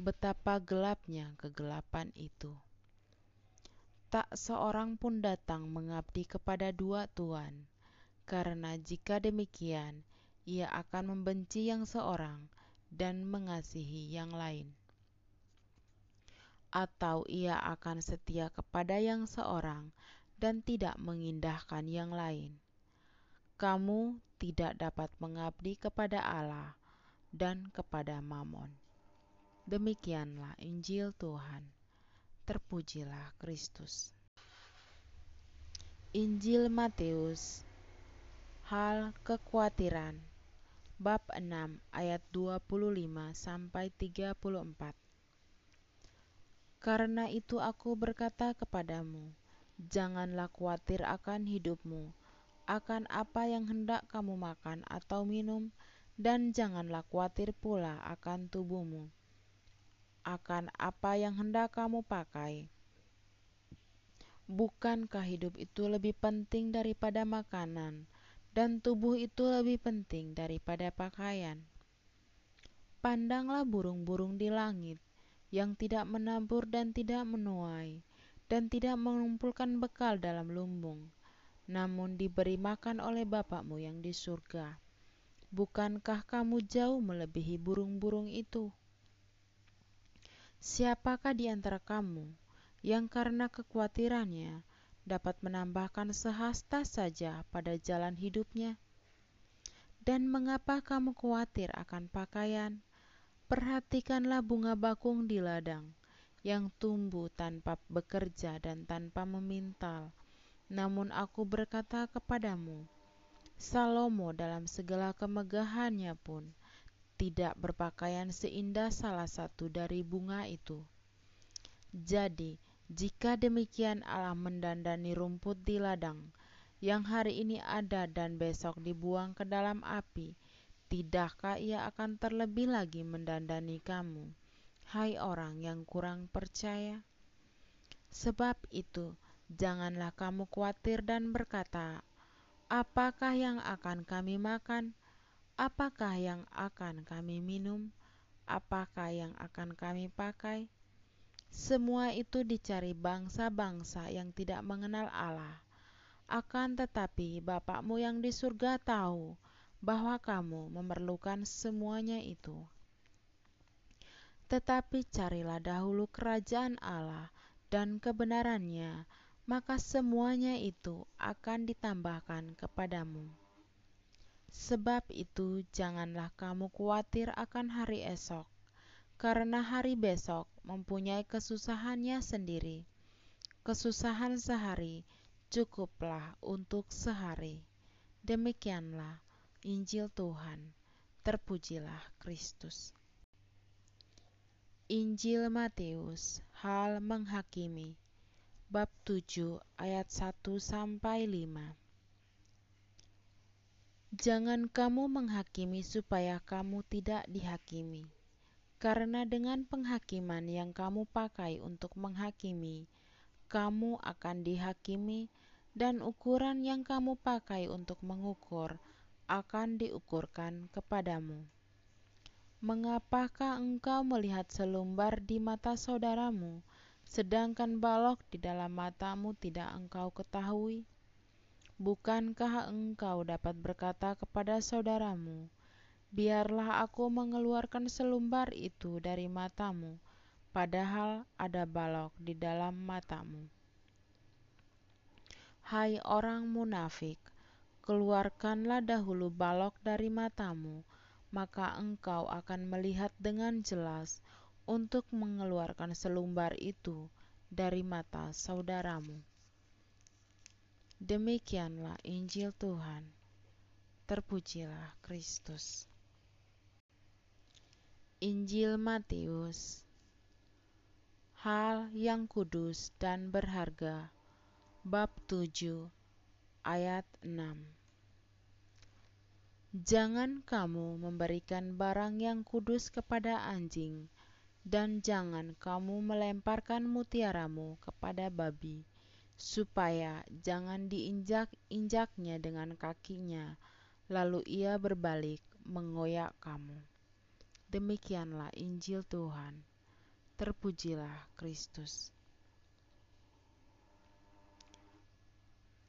betapa gelapnya kegelapan itu. Tak seorang pun datang mengabdi kepada dua tuan, karena jika demikian, ia akan membenci yang seorang dan mengasihi yang lain. Atau ia akan setia kepada yang seorang dan tidak mengindahkan yang lain. Kamu tidak dapat mengabdi kepada Allah dan kepada Mammon. Demikianlah Injil Tuhan. Terpujilah Kristus. Injil Matius, hal kekhawatiran. Bab 6 ayat 25-34. Karena itu aku berkata kepadamu, janganlah khawatir akan hidupmu, akan apa yang hendak kamu makan atau minum, dan janganlah khawatir pula akan tubuhmu, akan apa yang hendak kamu pakai. Bukankah hidup itu lebih penting daripada makanan, dan tubuh itu lebih penting daripada pakaian? Pandanglah burung-burung di langit, yang tidak menabur dan tidak menuai, dan tidak mengumpulkan bekal dalam lumbung, namun diberi makan oleh Bapa-Mu yang di surga. Bukankah kamu jauh melebihi burung-burung itu? Siapakah di antara kamu yang karena kekhawatirannya dapat menambahkan sehasta saja pada jalan hidupnya? Dan mengapa kamu khawatir akan pakaian? Perhatikanlah bunga bakung di ladang, yang tumbuh tanpa bekerja dan tanpa memintal. Namun aku berkata kepadamu, Salomo dalam segala kemegahannya pun tidak berpakaian seindah salah satu dari bunga itu. Jadi, jika demikian Allah mendandani rumput di ladang, yang hari ini ada dan besok dibuang ke dalam api, tidakkah ia akan terlebih lagi mendandani kamu, hai orang yang kurang percaya? Sebab itu, janganlah kamu khawatir dan berkata, apakah yang akan kami makan? Apakah yang akan kami minum? Apakah yang akan kami pakai? Semua itu dicari bangsa-bangsa yang tidak mengenal Allah. Akan tetapi Bapa-Mu yang di surga tahu bahwa kamu memerlukan semuanya itu. Tetapi carilah dahulu kerajaan Allah dan kebenarannya, maka semuanya itu akan ditambahkan kepadamu. Sebab itu, janganlah kamu khawatir akan hari esok, karena hari besok mempunyai kesusahannya sendiri. Kesusahan sehari cukuplah untuk sehari. Demikianlah Injil Tuhan. Terpujilah Kristus. Injil Matius, hal menghakimi, bab 7 ayat 1-5. Jangan kamu menghakimi supaya kamu tidak dihakimi, karena dengan penghakiman yang kamu pakai untuk menghakimi, kamu akan dihakimi, dan ukuran yang kamu pakai untuk mengukur akan diukurkan kepadamu. Mengapakah engkau melihat selumbar di mata saudaramu, sedangkan balok di dalam matamu tidak engkau ketahui? Bukankah engkau dapat berkata kepada saudaramu, biarlah aku mengeluarkan selumbar itu dari matamu, padahal ada balok di dalam matamu? Hai orang munafik, keluarkanlah dahulu balok dari matamu, maka engkau akan melihat dengan jelas untuk mengeluarkan selumbar itu dari mata saudaramu. Demikianlah Injil Tuhan. Terpujilah Kristus. Injil Matius, hal yang kudus dan berharga, bab 7 ayat 6. Jangan kamu memberikan barang yang kudus kepada anjing, dan jangan kamu melemparkan mutiaramu kepada babi, supaya jangan diinjak-injaknya dengan kakinya, lalu ia berbalik mengoyak kamu. Demikianlah Injil Tuhan. Terpujilah Kristus.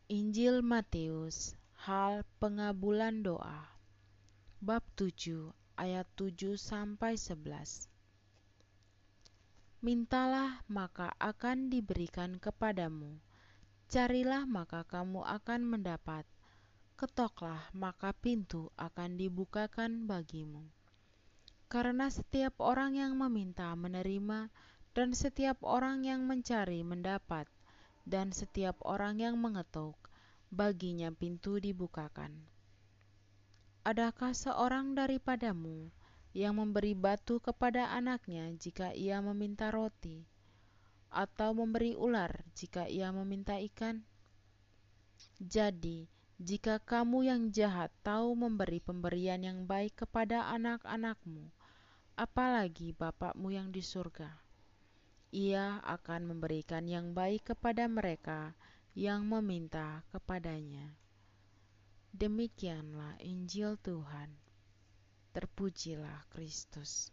Injil Matius, hal pengabulan doa, bab 7 ayat 7-11. Mintalah maka akan diberikan kepadamu, carilah maka kamu akan mendapat, ketoklah maka pintu akan dibukakan bagimu. Karena setiap orang yang meminta menerima, dan setiap orang yang mencari mendapat, dan setiap orang yang mengetuk, baginya pintu dibukakan. Adakah seorang daripadamu yang memberi batu kepada anaknya jika ia meminta roti, atau memberi ular jika ia meminta ikan? Jadi, jika kamu yang jahat tahu memberi pemberian yang baik kepada anak-anakmu, apalagi Bapa-Mu yang di surga Ia akan memberikan yang baik kepada mereka yang meminta kepadanya. Demikianlah Injil Tuhan. Terpujilah Kristus.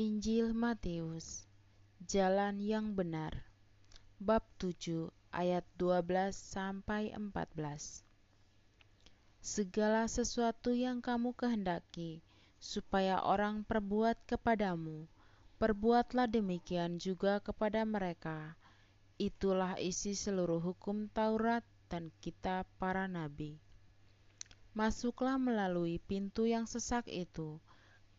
Injil Matius, Jalan yang Benar, Bab 7 ayat 12-14. Segala sesuatu yang kamu kehendaki supaya orang perbuat kepadamu, perbuatlah demikian juga kepada mereka. Itulah isi seluruh hukum Taurat dan kitab para nabi. Masuklah melalui pintu yang sesak itu,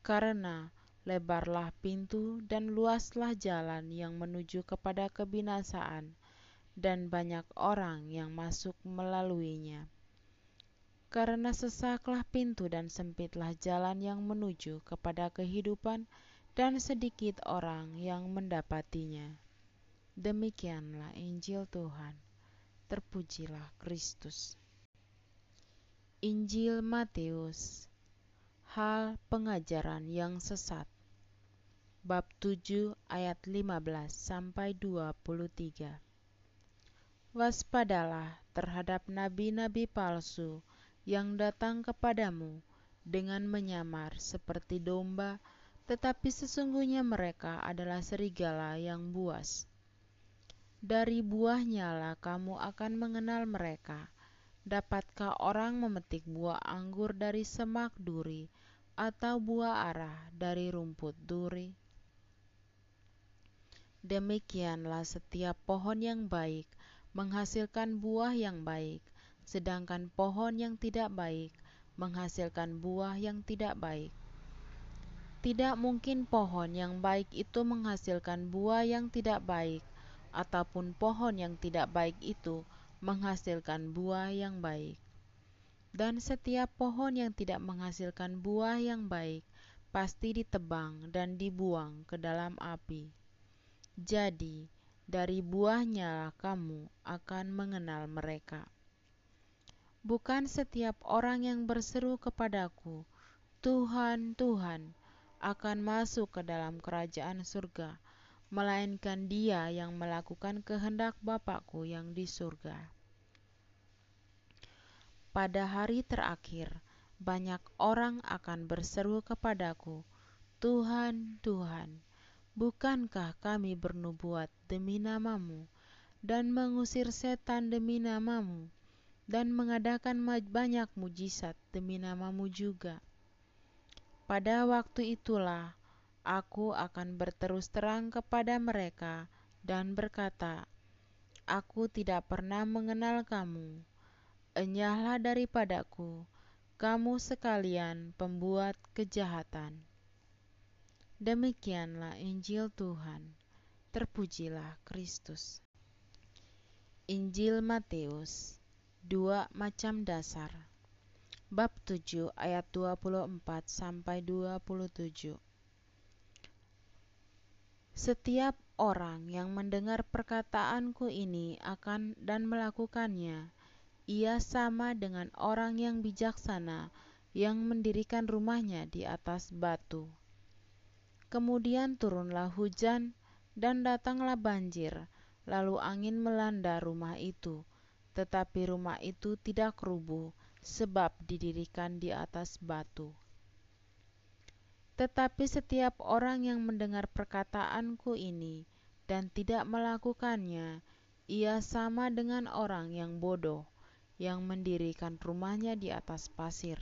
karena lebarlah pintu dan luaslah jalan yang menuju kepada kebinasaan, dan banyak orang yang masuk melaluinya. Karena sesaklah pintu dan sempitlah jalan yang menuju kepada kehidupan, dan sedikit orang yang mendapatinya. Demikianlah Injil Tuhan. Terpujilah Kristus. Injil Matius, Hal Pengajaran yang Sesat, Bab 7 ayat 15-23. Waspadalah terhadap nabi-nabi palsu yang datang kepadamu dengan menyamar seperti domba, tetapi sesungguhnya mereka adalah serigala yang buas. Dari buahnya lah kamu akan mengenal mereka. Dapatkah orang memetik buah anggur dari semak duri, atau buah arah dari rumput duri? Demikianlah setiap pohon yang baik menghasilkan buah yang baik, sedangkan pohon yang tidak baik menghasilkan buah yang tidak baik. Tidak mungkin pohon yang baik itu menghasilkan buah yang tidak baik, ataupun pohon yang tidak baik itu menghasilkan buah yang baik. Dan setiap pohon yang tidak menghasilkan buah yang baik pasti ditebang dan dibuang ke dalam api. Jadi, dari buahnya kamu akan mengenal mereka. Bukan setiap orang yang berseru kepadaku, Tuhan, Tuhan, akan masuk ke dalam kerajaan surga, melainkan dia yang melakukan kehendak Bapakku yang di surga. Pada hari terakhir, banyak orang akan berseru kepadaku, Tuhan, Tuhan, bukankah kami bernubuat demi namamu, dan mengusir setan demi namamu, dan mengadakan banyak mujizat demi namamu juga? Pada waktu itulah, aku akan berterus terang kepada mereka, dan berkata, Aku tidak pernah mengenal kamu. Enyahlah daripadaku, kamu sekalian pembuat kejahatan. Demikianlah Injil Tuhan. Terpujilah Kristus. Injil Matius, Dua Macam Dasar, Bab 7 ayat 24-27. Setiap orang yang mendengar perkataanku ini akan dan melakukannya, ia sama dengan orang yang bijaksana yang mendirikan rumahnya di atas batu. Kemudian turunlah hujan dan datanglah banjir, lalu angin melanda rumah itu, tetapi rumah itu tidak rubuh sebab didirikan di atas batu. Tetapi setiap orang yang mendengar perkataanku ini dan tidak melakukannya, ia sama dengan orang yang bodoh, yang mendirikan rumahnya di atas pasir.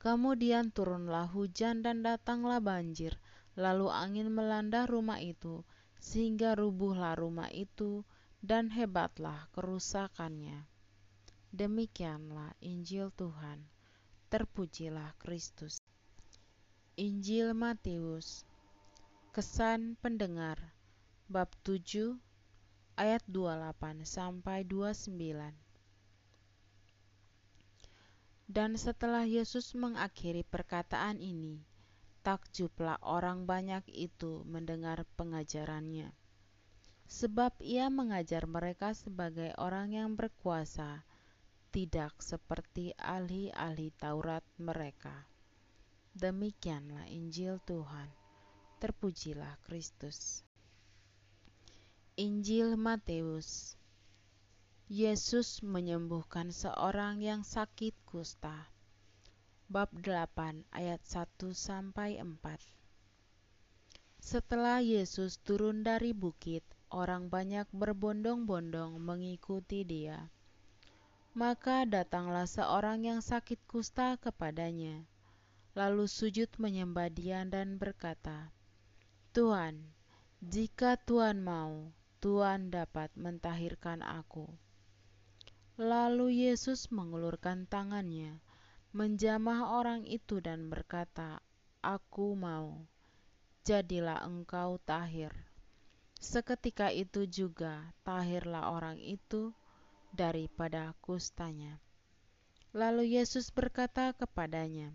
Kemudian turunlah hujan dan datanglah banjir, lalu angin melanda rumah itu, sehingga rubuhlah rumah itu, dan hebatlah kerusakannya. Demikianlah Injil Tuhan. Terpujilah Kristus. Injil Matius, Kesan Pendengar, Bab 7 ayat 28-29. Dan setelah Yesus mengakhiri perkataan ini, takjublah orang banyak itu mendengar pengajarannya. Sebab ia mengajar mereka sebagai orang yang berkuasa, tidak seperti ahli-ahli Taurat mereka. Demikianlah Injil Tuhan. Terpujilah Kristus. Injil Matius. Yesus menyembuhkan seorang yang sakit kusta. Bab 8 ayat 1-4. Setelah Yesus turun dari bukit, orang banyak berbondong-bondong mengikuti dia. Maka datanglah seorang yang sakit kusta kepadanya, lalu sujud menyembah dia dan berkata, "Tuhan, jika Tuhan mau, Tuhan dapat mentahirkan aku." Lalu Yesus mengulurkan tangannya, menjamah orang itu dan berkata, "Aku mau, jadilah engkau tahir." Seketika itu juga tahirlah orang itu daripada kustanya. Lalu Yesus berkata kepadanya,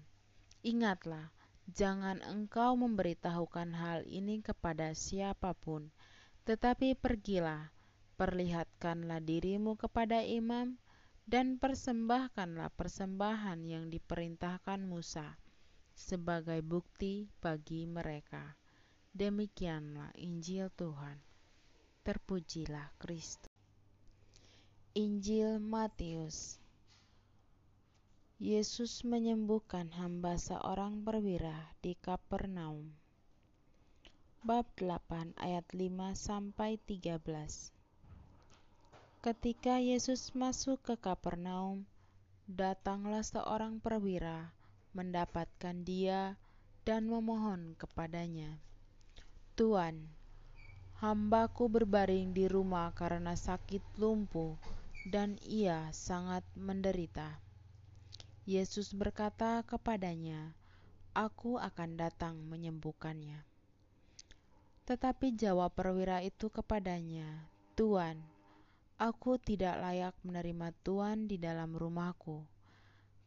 "Ingatlah, jangan engkau memberitahukan hal ini kepada siapapun, tetapi pergilah, perlihatkanlah dirimu kepada imam, dan persembahkanlah persembahan yang diperintahkan Musa sebagai bukti bagi mereka." Demikianlah Injil Tuhan. Terpujilah Kristus. Injil Matius. Yesus menyembuhkan hamba seorang perwira di Kapernaum. Bab 8 ayat 5-13. Ketika Yesus masuk ke Kapernaum, datanglah seorang perwira, mendapatkan dia, dan memohon kepadanya, "Tuan, hambaku berbaring di rumah karena sakit lumpuh, dan ia sangat menderita." Yesus berkata kepadanya, "Aku akan datang menyembuhkannya." Tetapi jawab perwira itu kepadanya, "Tuan, aku tidak layak menerima Tuhan di dalam rumahku.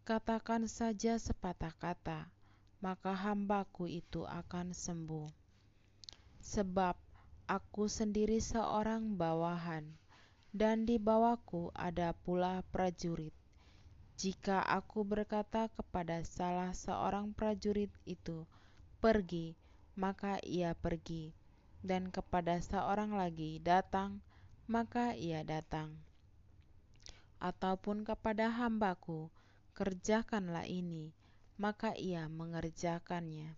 Katakan saja sepatah kata, maka hambaku itu akan sembuh. Sebab aku sendiri seorang bawahan, dan di bawahku ada pula prajurit. Jika aku berkata kepada salah seorang prajurit itu, 'Pergi,' maka ia pergi, dan kepada seorang lagi, 'Datang,' maka ia datang. Ataupun kepada hambaku, 'Kerjakanlah ini,' maka ia mengerjakannya."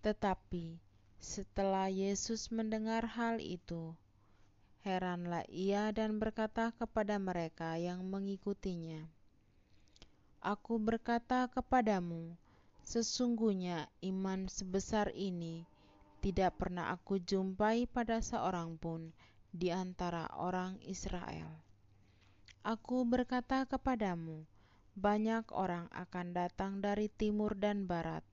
Tetapi setelah Yesus mendengar hal itu, heranlah ia dan berkata kepada mereka yang mengikutinya, "Aku berkata kepadamu, sesungguhnya iman sebesar ini tidak pernah aku jumpai pada seorang pun di antara orang Israel. Aku berkata kepadamu, banyak orang akan datang dari timur dan barat,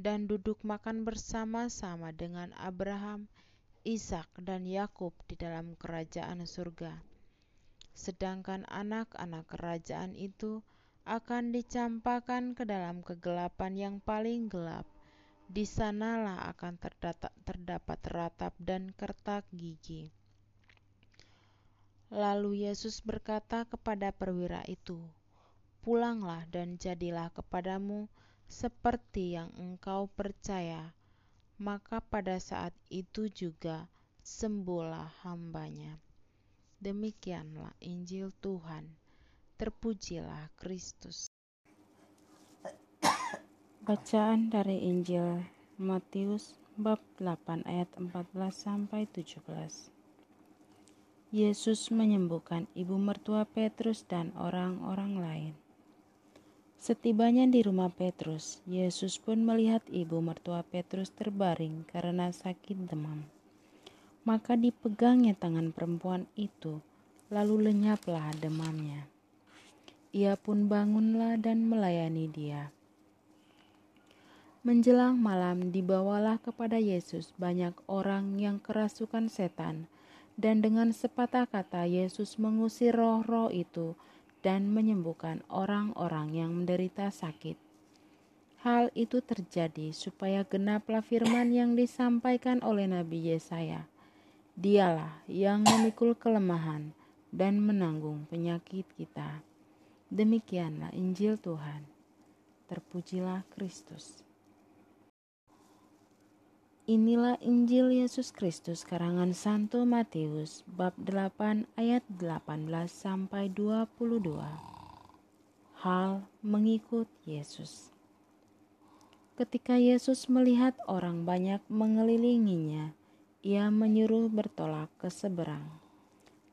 dan duduk makan bersama-sama dengan Abraham, Ishak, dan Yakub di dalam kerajaan surga. Sedangkan anak-anak kerajaan itu akan dicampakkan ke dalam kegelapan yang paling gelap. Di sanalah akan terdapat ratap dan kertak gigi." Lalu Yesus berkata kepada perwira itu, "Pulanglah dan jadilah kepadamu seperti yang engkau percaya." Maka pada saat itu juga sembuhlah hambanya. Demikianlah Injil Tuhan. Terpujilah Kristus. Bacaan dari Injil Matius bab 8 ayat 14-17. Yesus menyembuhkan ibu mertua Petrus dan orang-orang lain. Setibanya di rumah Petrus, Yesus pun melihat ibu mertua Petrus terbaring karena sakit demam. Maka dipegangnya tangan perempuan itu, lalu lenyaplah demamnya. Ia pun bangunlah dan melayani dia. Menjelang malam, dibawalah kepada Yesus banyak orang yang kerasukan setan, dan dengan sepatah kata Yesus mengusir roh-roh itu dan menyembuhkan orang-orang yang menderita sakit. Hal itu terjadi supaya genaplah firman yang disampaikan oleh Nabi Yesaya, "Dialah yang memikul kelemahan dan menanggung penyakit kita." Demikianlah Injil Tuhan. Terpujilah Kristus. Inilah Injil Yesus Kristus karangan Santo Matius, bab 8 ayat 18-22. Hal mengikut Yesus. Ketika Yesus melihat orang banyak mengelilinginya, ia menyuruh bertolak ke seberang.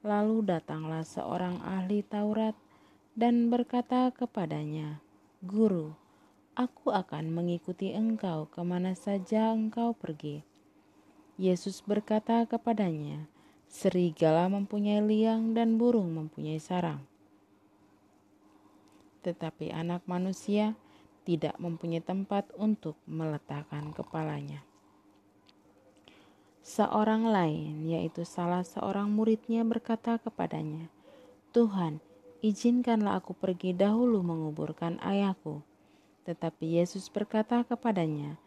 Lalu datanglah seorang ahli Taurat dan berkata kepadanya, "Guru, aku akan mengikuti engkau kemana saja engkau pergi." Yesus berkata kepadanya, "Serigala mempunyai liang dan burung mempunyai sarang, tetapi anak manusia tidak mempunyai tempat untuk meletakkan kepalanya." Seorang lain, yaitu salah seorang muridnya, berkata kepadanya, "Tuhan, izinkanlah aku pergi dahulu menguburkan ayahku." Tetapi Yesus berkata kepadanya,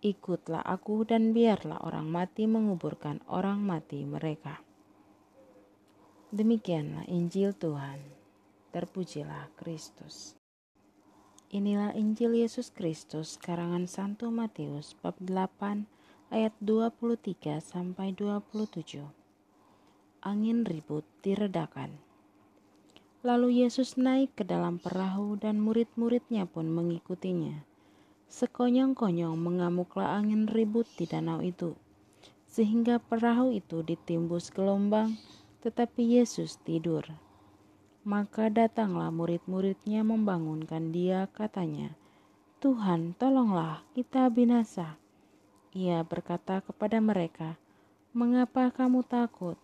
"Ikutlah aku dan biarlah orang mati menguburkan orang mati mereka." Demikianlah Injil Tuhan. Terpujilah Kristus. Inilah Injil Yesus Kristus karangan Santo Matius, bab 8 ayat 23-27. Angin ribut diredakan. Lalu Yesus naik ke dalam perahu dan murid-muridnya pun mengikutinya. Sekonyong-konyong mengamuklah angin ribut di danau itu, sehingga perahu itu ditimbus gelombang, tetapi Yesus tidur. Maka datanglah murid-muridnya membangunkan dia, katanya, "Tuhan, tolonglah, kita binasa." Ia berkata kepada mereka, "Mengapa kamu takut,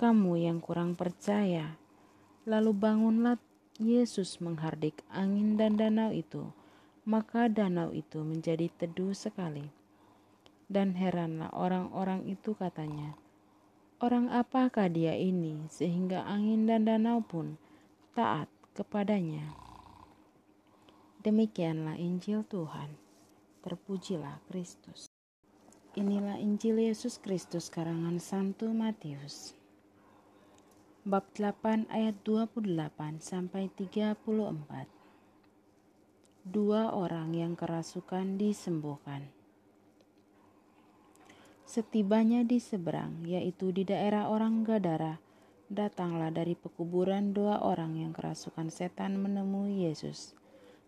kamu yang kurang percaya?" Lalu bangunlah Yesus menghardik angin dan danau itu, maka danau itu menjadi teduh sekali. Dan heranlah orang-orang itu, katanya, "Orang apakah dia ini, sehingga angin dan danau pun taat kepadanya?" Demikianlah Injil Tuhan. Terpujilah Kristus. Inilah Injil Yesus Kristus karangan Santo Matius. Bab 8 ayat 28-34. Dua orang yang kerasukan disembuhkan. Setibanya di seberang, yaitu di daerah orang Gadara, datanglah dari pekuburan dua orang yang kerasukan setan menemui Yesus.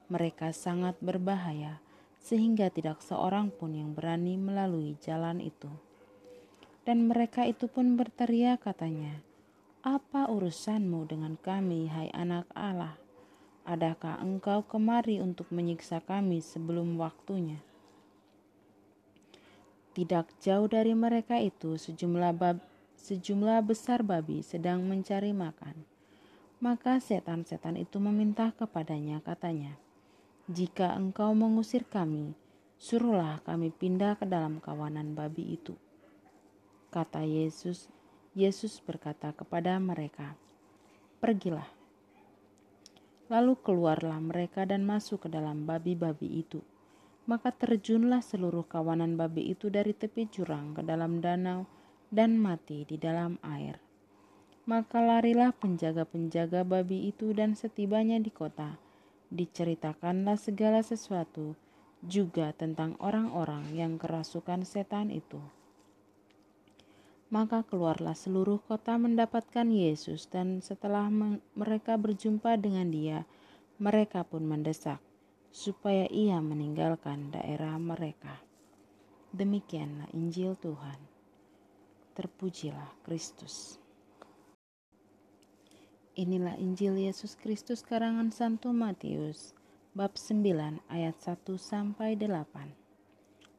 Mereka sangat berbahaya, sehingga tidak seorang pun yang berani melalui jalan itu. Dan mereka itu pun berteriak, katanya, "Apa urusanmu dengan kami, hai anak Allah? Adakah engkau kemari untuk menyiksa kami sebelum waktunya?" Tidak jauh dari mereka itu sejumlah besar babi sedang mencari makan. Maka setan-setan itu meminta kepadanya, katanya, "Jika engkau mengusir kami, suruhlah kami pindah ke dalam kawanan babi itu." Kata Yesus. Yesus berkata kepada mereka, "Pergilah." Lalu keluarlah mereka dan masuk ke dalam babi-babi itu. Maka terjunlah seluruh kawanan babi itu dari tepi jurang ke dalam danau dan mati di dalam air. Maka larilah penjaga-penjaga babi itu, dan setibanya di kota, diceritakanlah segala sesuatu juga tentang orang-orang yang kerasukan setan itu. Maka keluarlah seluruh kota mendapatkan Yesus, dan setelah mereka berjumpa dengan dia, mereka pun mendesak supaya ia meninggalkan daerah mereka. Demikianlah Injil Tuhan. Terpujilah Kristus. Inilah Injil Yesus Kristus karangan Santo Matius, bab 9 ayat 1-8.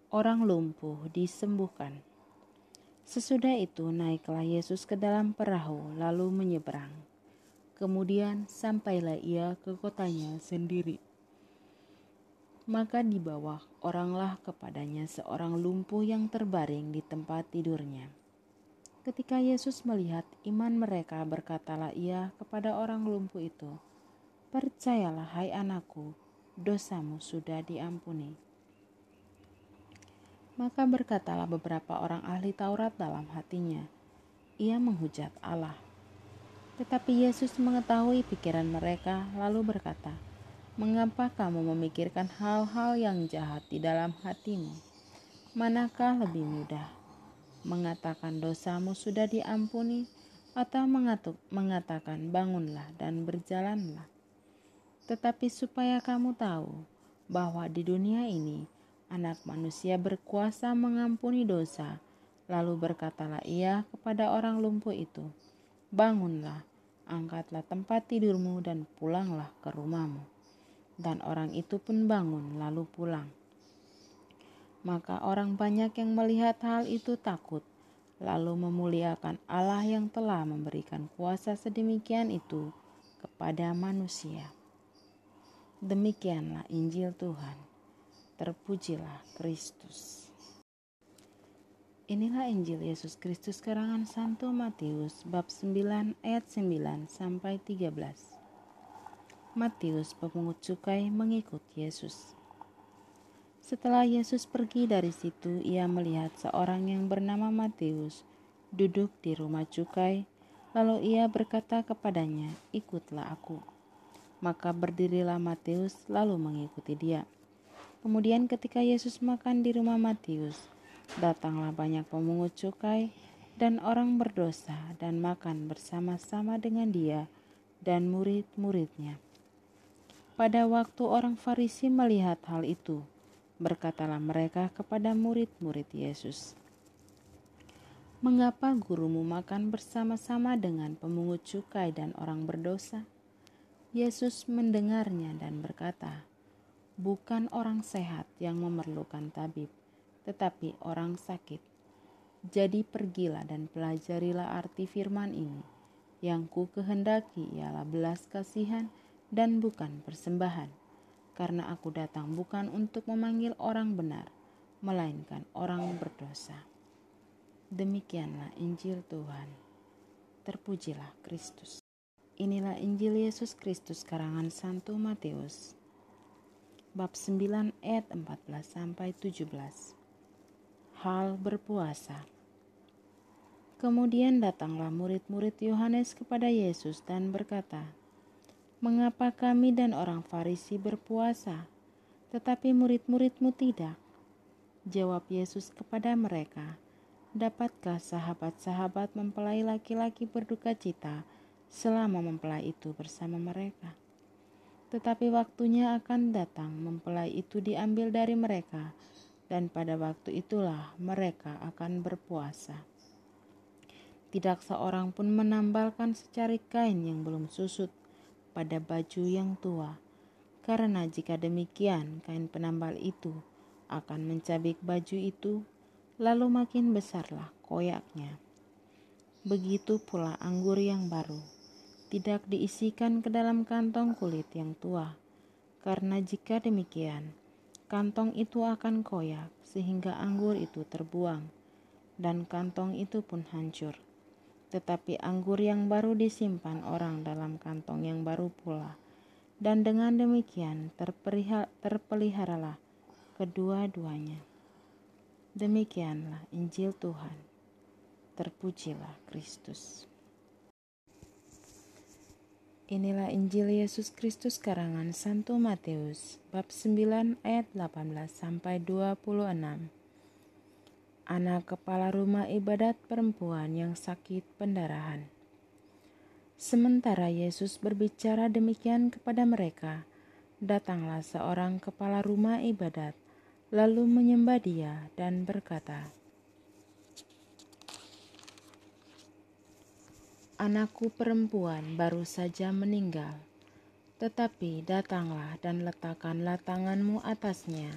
Orang lumpuh disembuhkan. Sesudah itu naiklah Yesus ke dalam perahu lalu menyeberang. Kemudian sampailah ia ke kotanya sendiri. Maka dibawa oranglah kepadanya seorang lumpuh yang terbaring di tempat tidurnya. Ketika Yesus melihat iman mereka, berkatalah ia kepada orang lumpuh itu, "Percayalah, hai anakku, dosamu sudah diampuni." Maka berkatalah beberapa orang ahli Taurat dalam hatinya, "Ia menghujat Allah." Tetapi Yesus mengetahui pikiran mereka, lalu berkata, "Mengapa kamu memikirkan hal-hal yang jahat di dalam hatimu? Manakah lebih mudah? Mengatakan dosamu sudah diampuni, atau mengatakan bangunlah dan berjalanlah. Tetapi supaya kamu tahu bahwa di dunia ini Anak manusia berkuasa mengampuni dosa. Lalu berkatalah ia kepada orang lumpuh itu, bangunlah, angkatlah tempat tidurmu dan pulanglah ke rumahmu. Dan orang itu pun bangun lalu pulang. Maka orang banyak yang melihat hal itu takut, lalu memuliakan Allah yang telah memberikan kuasa sedemikian itu kepada manusia. Demikianlah Injil Tuhan. Terpujilah Kristus. Inilah Injil Yesus Kristus karangan Santo Matius bab 9 ayat 9 sampai 13. Matius pemungut cukai mengikut Yesus. Setelah Yesus pergi dari situ, ia melihat seorang yang bernama Matius duduk di rumah cukai, lalu ia berkata kepadanya, "Ikutlah aku." Maka berdirilah Matius lalu mengikuti dia. Kemudian ketika Yesus makan di rumah Matius, datanglah banyak pemungut cukai dan orang berdosa dan makan bersama-sama dengan dia dan murid-muridnya. Pada waktu orang Farisi melihat hal itu, berkatalah mereka kepada murid-murid Yesus, "Mengapa gurumu makan bersama-sama dengan pemungut cukai dan orang berdosa?" Yesus mendengarnya dan berkata, "Bukan orang sehat yang memerlukan tabib, tetapi orang sakit. Jadi pergilah dan pelajarilah arti firman ini. Yang ku kehendaki ialah belas kasihan dan bukan persembahan. Karena aku datang bukan untuk memanggil orang benar, melainkan orang berdosa." Demikianlah Injil Tuhan. Terpujilah Kristus. Inilah Injil Yesus Kristus karangan Santo Matius. Bab 9 ayat 14 sampai 17. Hal berpuasa. Kemudian datanglah murid-murid Yohanes kepada Yesus dan berkata, "Mengapa kami dan orang Farisi berpuasa, tetapi murid-murid-Mu tidak?" Jawab Yesus kepada mereka, "Dapatkah sahabat-sahabat mempelai laki-laki berduka cita selama mempelai itu bersama mereka? Tetapi waktunya akan datang mempelai itu diambil dari mereka, dan pada waktu itulah mereka akan berpuasa. Tidak seorang pun menambalkan secari kain yang belum susut pada baju yang tua, karena jika demikian kain penambal itu akan mencabik baju itu, lalu makin besarlah koyaknya. Begitu pula anggur yang baru, tidak diisikan ke dalam kantong kulit yang tua, karena jika demikian kantong itu akan koyak sehingga anggur itu terbuang, dan kantong itu pun hancur. Tetapi anggur yang baru disimpan orang dalam kantong yang baru pula, dan dengan demikian terpeliharalah kedua-duanya." Demikianlah Injil Tuhan. Terpujilah Kristus. Inilah Injil Yesus Kristus karangan Santo Matius, bab 9 ayat 18 sampai 26. Anak kepala rumah ibadat perempuan yang sakit pendarahan. Sementara Yesus berbicara demikian kepada mereka, datanglah seorang kepala rumah ibadat, lalu menyembah dia dan berkata, "Anakku perempuan baru saja meninggal, tetapi datanglah dan letakkanlah tanganmu atasnya,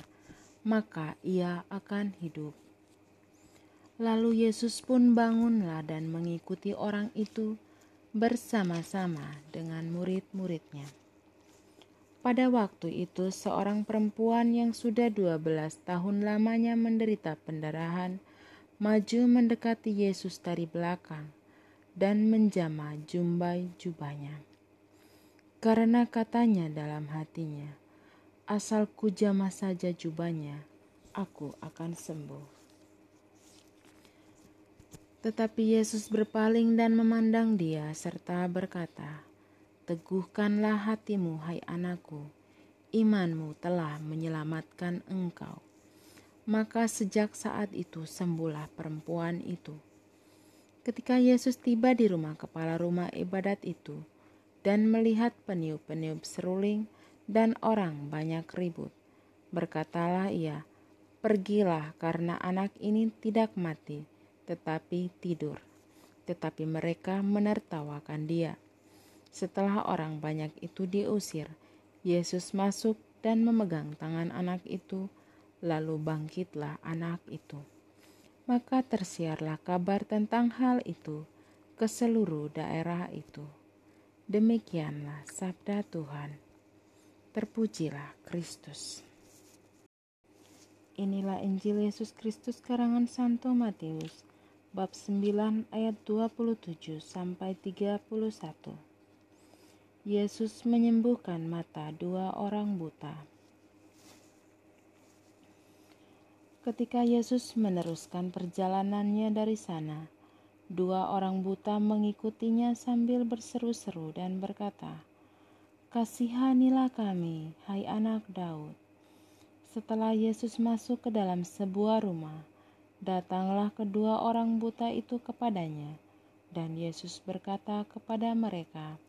maka ia akan hidup." Lalu Yesus pun bangunlah dan mengikuti orang itu bersama-sama dengan murid-muridnya. Pada waktu itu seorang perempuan yang sudah 12 tahun lamanya menderita pendarahan maju mendekati Yesus dari belakang dan menjamah jumbai jubahnya. Karena katanya dalam hatinya, "Asal ku jamah saja jubahnya, aku akan sembuh." Tetapi Yesus berpaling dan memandang dia serta berkata, "Teguhkanlah hatimu, hai anakku, imanmu telah menyelamatkan engkau." Maka sejak saat itu sembuhlah perempuan itu. Ketika Yesus tiba di rumah kepala rumah ibadat itu dan melihat peniup-peniup seruling dan orang banyak ribut, berkatalah ia, "Pergilah, karena anak ini tidak mati, tetapi tidur." Tetapi mereka menertawakan dia. Setelah orang banyak itu diusir, Yesus masuk dan memegang tangan anak itu, lalu bangkitlah anak itu. Maka tersiarlah kabar tentang hal itu ke seluruh daerah itu. Demikianlah sabda Tuhan. Terpujilah Kristus. Inilah Injil Yesus Kristus karangan Santo Matius, bab 9 ayat 27 sampai 31. Yesus menyembuhkan mata dua orang buta. Ketika Yesus meneruskan perjalanannya dari sana, dua orang buta mengikutinya sambil berseru-seru dan berkata, "Kasihanilah kami, hai anak Daud." Setelah Yesus masuk ke dalam sebuah rumah, datanglah kedua orang buta itu kepadanya, dan Yesus berkata kepada mereka,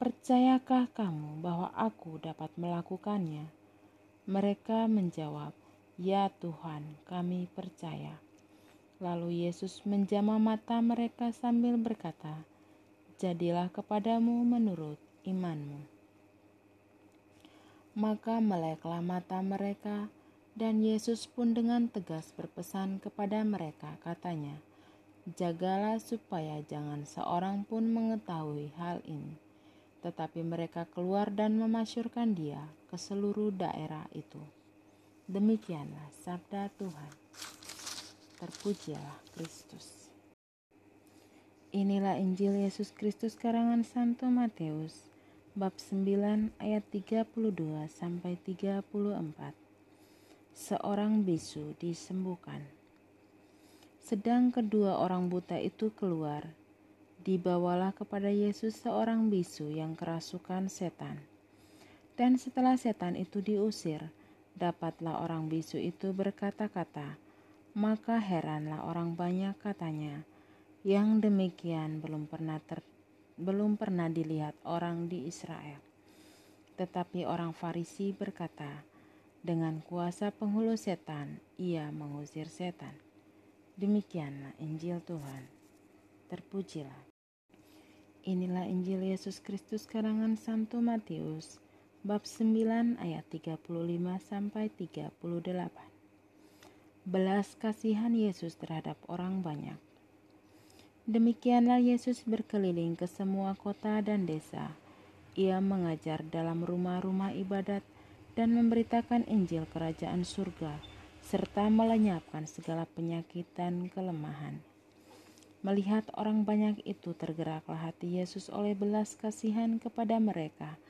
"Percayakah kamu bahwa aku dapat melakukannya?" Mereka menjawab, "Ya Tuhan, kami percaya." Lalu Yesus menjamah mata mereka sambil berkata, "Jadilah kepadamu menurut imanmu." Maka meleklah mata mereka, dan Yesus pun dengan tegas berpesan kepada mereka, katanya, "Jagalah supaya jangan seorang pun mengetahui hal ini." Tetapi mereka keluar dan memasyurkan dia ke seluruh daerah itu. Demikianlah sabda Tuhan. Terpujilah Kristus. Inilah Injil Yesus Kristus karangan Santo Matius, bab 9 ayat 32 sampai 34. Seorang bisu disembuhkan. Sedang kedua orang buta itu keluar, dibawalah kepada Yesus seorang bisu yang kerasukan setan. Dan setelah setan itu diusir, dapatlah orang bisu itu berkata-kata. Maka heranlah orang banyak, katanya, yang demikian belum pernah dilihat orang di Israel. Tetapi orang Farisi berkata, dengan kuasa penghulu setan, ia mengusir setan. Demikianlah Injil Tuhan. Terpujilah. Inilah Injil Yesus Kristus karangan Santo Matius, bab 9 ayat 35 sampai 38. Belas kasihan Yesus terhadap orang banyak. Demikianlah Yesus berkeliling ke semua kota dan desa. Ia mengajar dalam rumah-rumah ibadat dan memberitakan Injil kerajaan surga, serta melenyapkan segala penyakit dan kelemahan. Melihat orang banyak itu, tergeraklah hati Yesus oleh belas kasihan kepada mereka,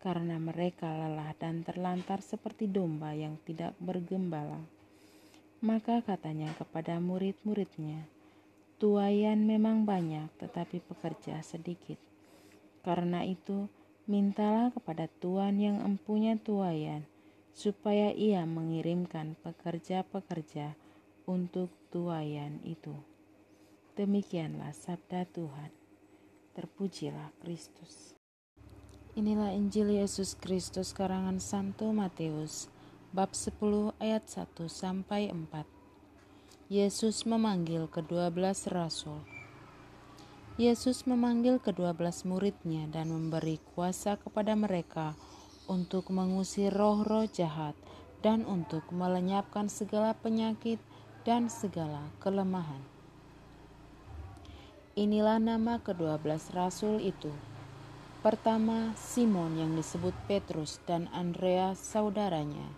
karena mereka lelah dan terlantar seperti domba yang tidak bergembala. Maka katanya kepada murid-muridnya, "Tuaian memang banyak, tetapi pekerja sedikit. Karena itu, mintalah kepada Tuhan yang empunya tuaian, supaya ia mengirimkan pekerja-pekerja untuk tuaian itu." Demikianlah sabda Tuhan. Terpujilah Kristus. Inilah Injil Yesus Kristus karangan Santo Matius, bab 10 ayat 1 sampai 4. Yesus memanggil ke-12 rasul. Yesus memanggil ke-12 muridnya dan memberi kuasa kepada mereka untuk mengusir roh-roh jahat dan untuk melenyapkan segala penyakit dan segala kelemahan. Inilah nama ke-12 rasul itu. Pertama, Simon yang disebut Petrus dan Andreas saudaranya,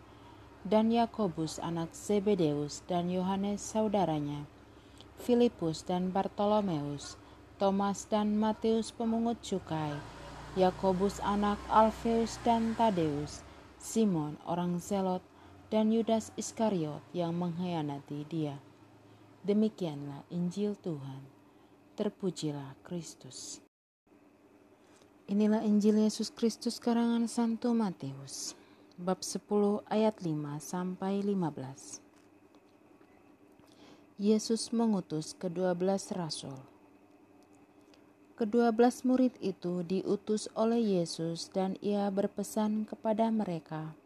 dan Yakobus anak Zebedeus dan Yohanes saudaranya, Filipus dan Bartolomeus, Thomas dan Matius pemungut cukai, Yakobus anak Alfeus dan Tadeus, Simon orang Zelot, dan Yudas Iskariot yang mengkhianati dia. Demikianlah Injil Tuhan. Terpujilah Kristus. Inilah Injil Yesus Kristus karangan Santo Matius, bab 10 ayat 5 sampai 15. Yesus mengutus ke-12 rasul. Ke-12 murid itu diutus oleh Yesus dan ia berpesan kepada mereka,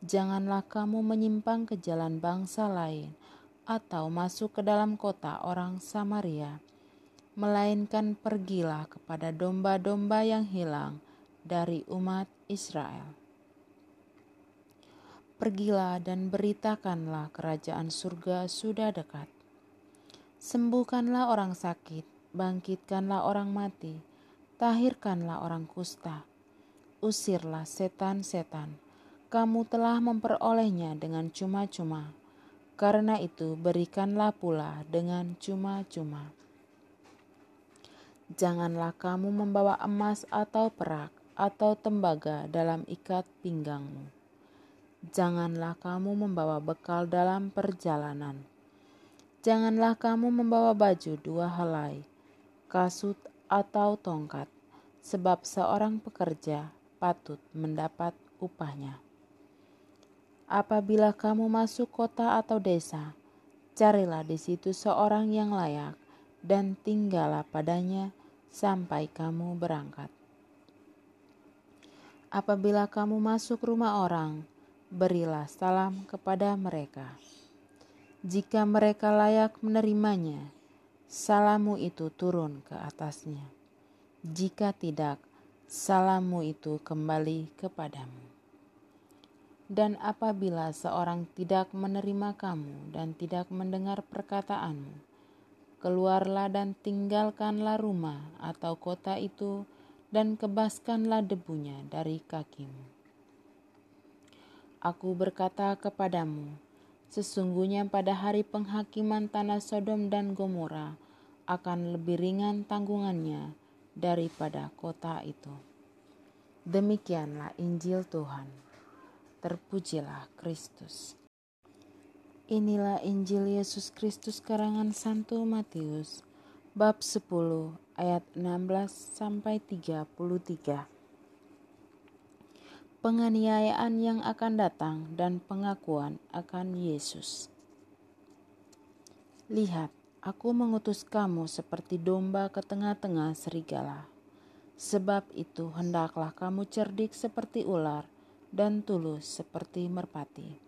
"Janganlah kamu menyimpang ke jalan bangsa lain atau masuk ke dalam kota orang Samaria, melainkan pergilah kepada domba-domba yang hilang dari umat Israel. Pergilah dan beritakanlah kerajaan surga sudah dekat. Sembuhkanlah orang sakit, bangkitkanlah orang mati, tahirkanlah orang kusta, usirlah setan-setan. Kamu telah memperolehnya dengan cuma-cuma, karena itu berikanlah pula dengan cuma-cuma. Janganlah kamu membawa emas atau perak atau tembaga dalam ikat pinggangmu. Janganlah kamu membawa bekal dalam perjalanan. Janganlah kamu membawa baju dua helai, kasut atau tongkat, sebab seorang pekerja patut mendapat upahnya. Apabila kamu masuk kota atau desa, carilah di situ seorang yang layak dan tinggallah padanya sampai kamu berangkat. Apabila kamu masuk rumah orang, berilah salam kepada mereka. Jika mereka layak menerimanya, salammu itu turun ke atasnya. Jika tidak, salammu itu kembali kepadamu. Dan apabila seorang tidak menerima kamu dan tidak mendengar perkataanmu, keluarlah dan tinggalkanlah rumah atau kota itu dan kebaskanlah debunya dari kakimu. Aku berkata kepadamu, sesungguhnya pada hari penghakiman tanah Sodom dan Gomora akan lebih ringan tanggungannya daripada kota itu." Demikianlah Injil Tuhan. Terpujilah Kristus. Inilah Injil Yesus Kristus karangan Santo Matius, bab 10 ayat 16 sampai 33. Penganiayaan yang akan datang dan pengakuan akan Yesus. "Lihat, aku mengutus kamu seperti domba ke tengah-tengah serigala. Sebab itu hendaklah kamu cerdik seperti ular dan tulus seperti merpati.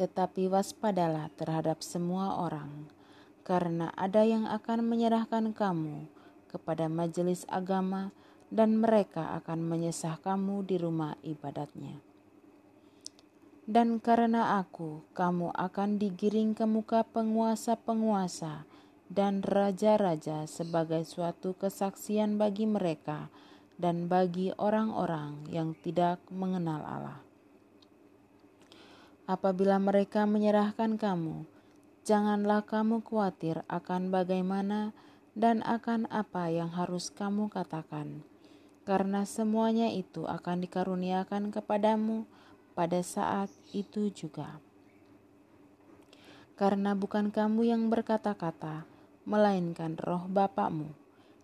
Tetapi waspadalah terhadap semua orang, karena ada yang akan menyerahkan kamu kepada majelis agama dan mereka akan menyesah kamu di rumah ibadatnya. Dan karena aku, kamu akan digiring ke muka penguasa-penguasa dan raja-raja sebagai suatu kesaksian bagi mereka dan bagi orang-orang yang tidak mengenal Allah. Apabila mereka menyerahkan kamu, janganlah kamu khawatir akan bagaimana dan akan apa yang harus kamu katakan. Karena semuanya itu akan dikaruniakan kepadamu pada saat itu juga. Karena bukan kamu yang berkata-kata, melainkan roh Bapamu,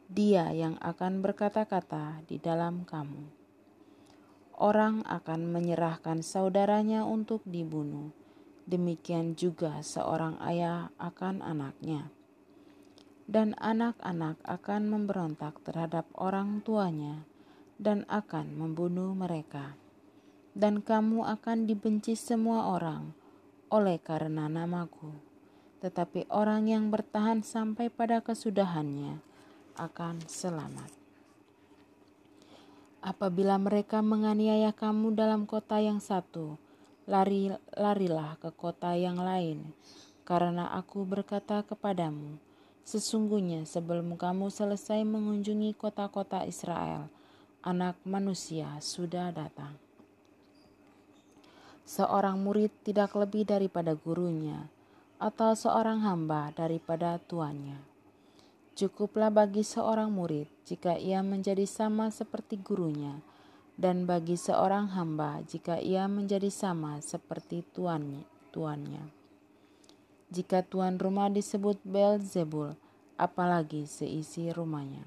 dia yang akan berkata-kata di dalam kamu. Orang akan menyerahkan saudaranya untuk dibunuh, demikian juga seorang ayah akan anaknya. Dan anak-anak akan memberontak terhadap orang tuanya, dan akan membunuh mereka. Dan kamu akan dibenci semua orang oleh karena namaku. Tetapi orang yang bertahan sampai pada kesudahannya akan selamat. Apabila mereka menganiaya kamu dalam kota yang satu, larilah ke kota yang lain. Karena aku berkata kepadamu, sesungguhnya sebelum kamu selesai mengunjungi kota-kota Israel, Anak manusia sudah datang. Seorang murid tidak lebih daripada gurunya, atau seorang hamba daripada tuannya. Cukuplah bagi seorang murid jika ia menjadi sama seperti gurunya, dan bagi seorang hamba jika ia menjadi sama seperti tuannya. Jika tuan rumah disebut Belzebul, apalagi seisi rumahnya.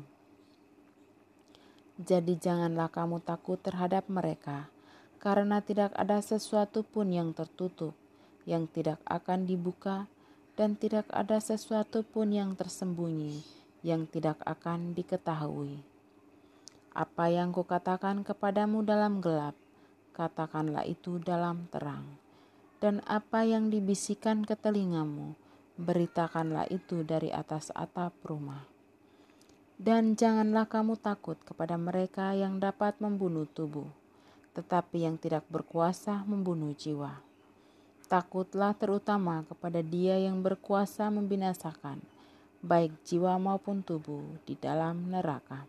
Jadi janganlah kamu takut terhadap mereka, karena tidak ada sesuatu pun yang tertutup, yang tidak akan dibuka, dan tidak ada sesuatu pun yang tersembunyi yang tidak akan diketahui. Apa yang kukatakan kepadamu dalam gelap, katakanlah itu dalam terang. Dan apa yang dibisikkan ke telingamu, beritakanlah itu dari atas atap rumah. Dan janganlah kamu takut kepada mereka yang dapat membunuh tubuh, tetapi yang tidak berkuasa membunuh jiwa. Takutlah terutama kepada Dia yang berkuasa membinasakan, baik jiwa maupun tubuh di dalam neraka.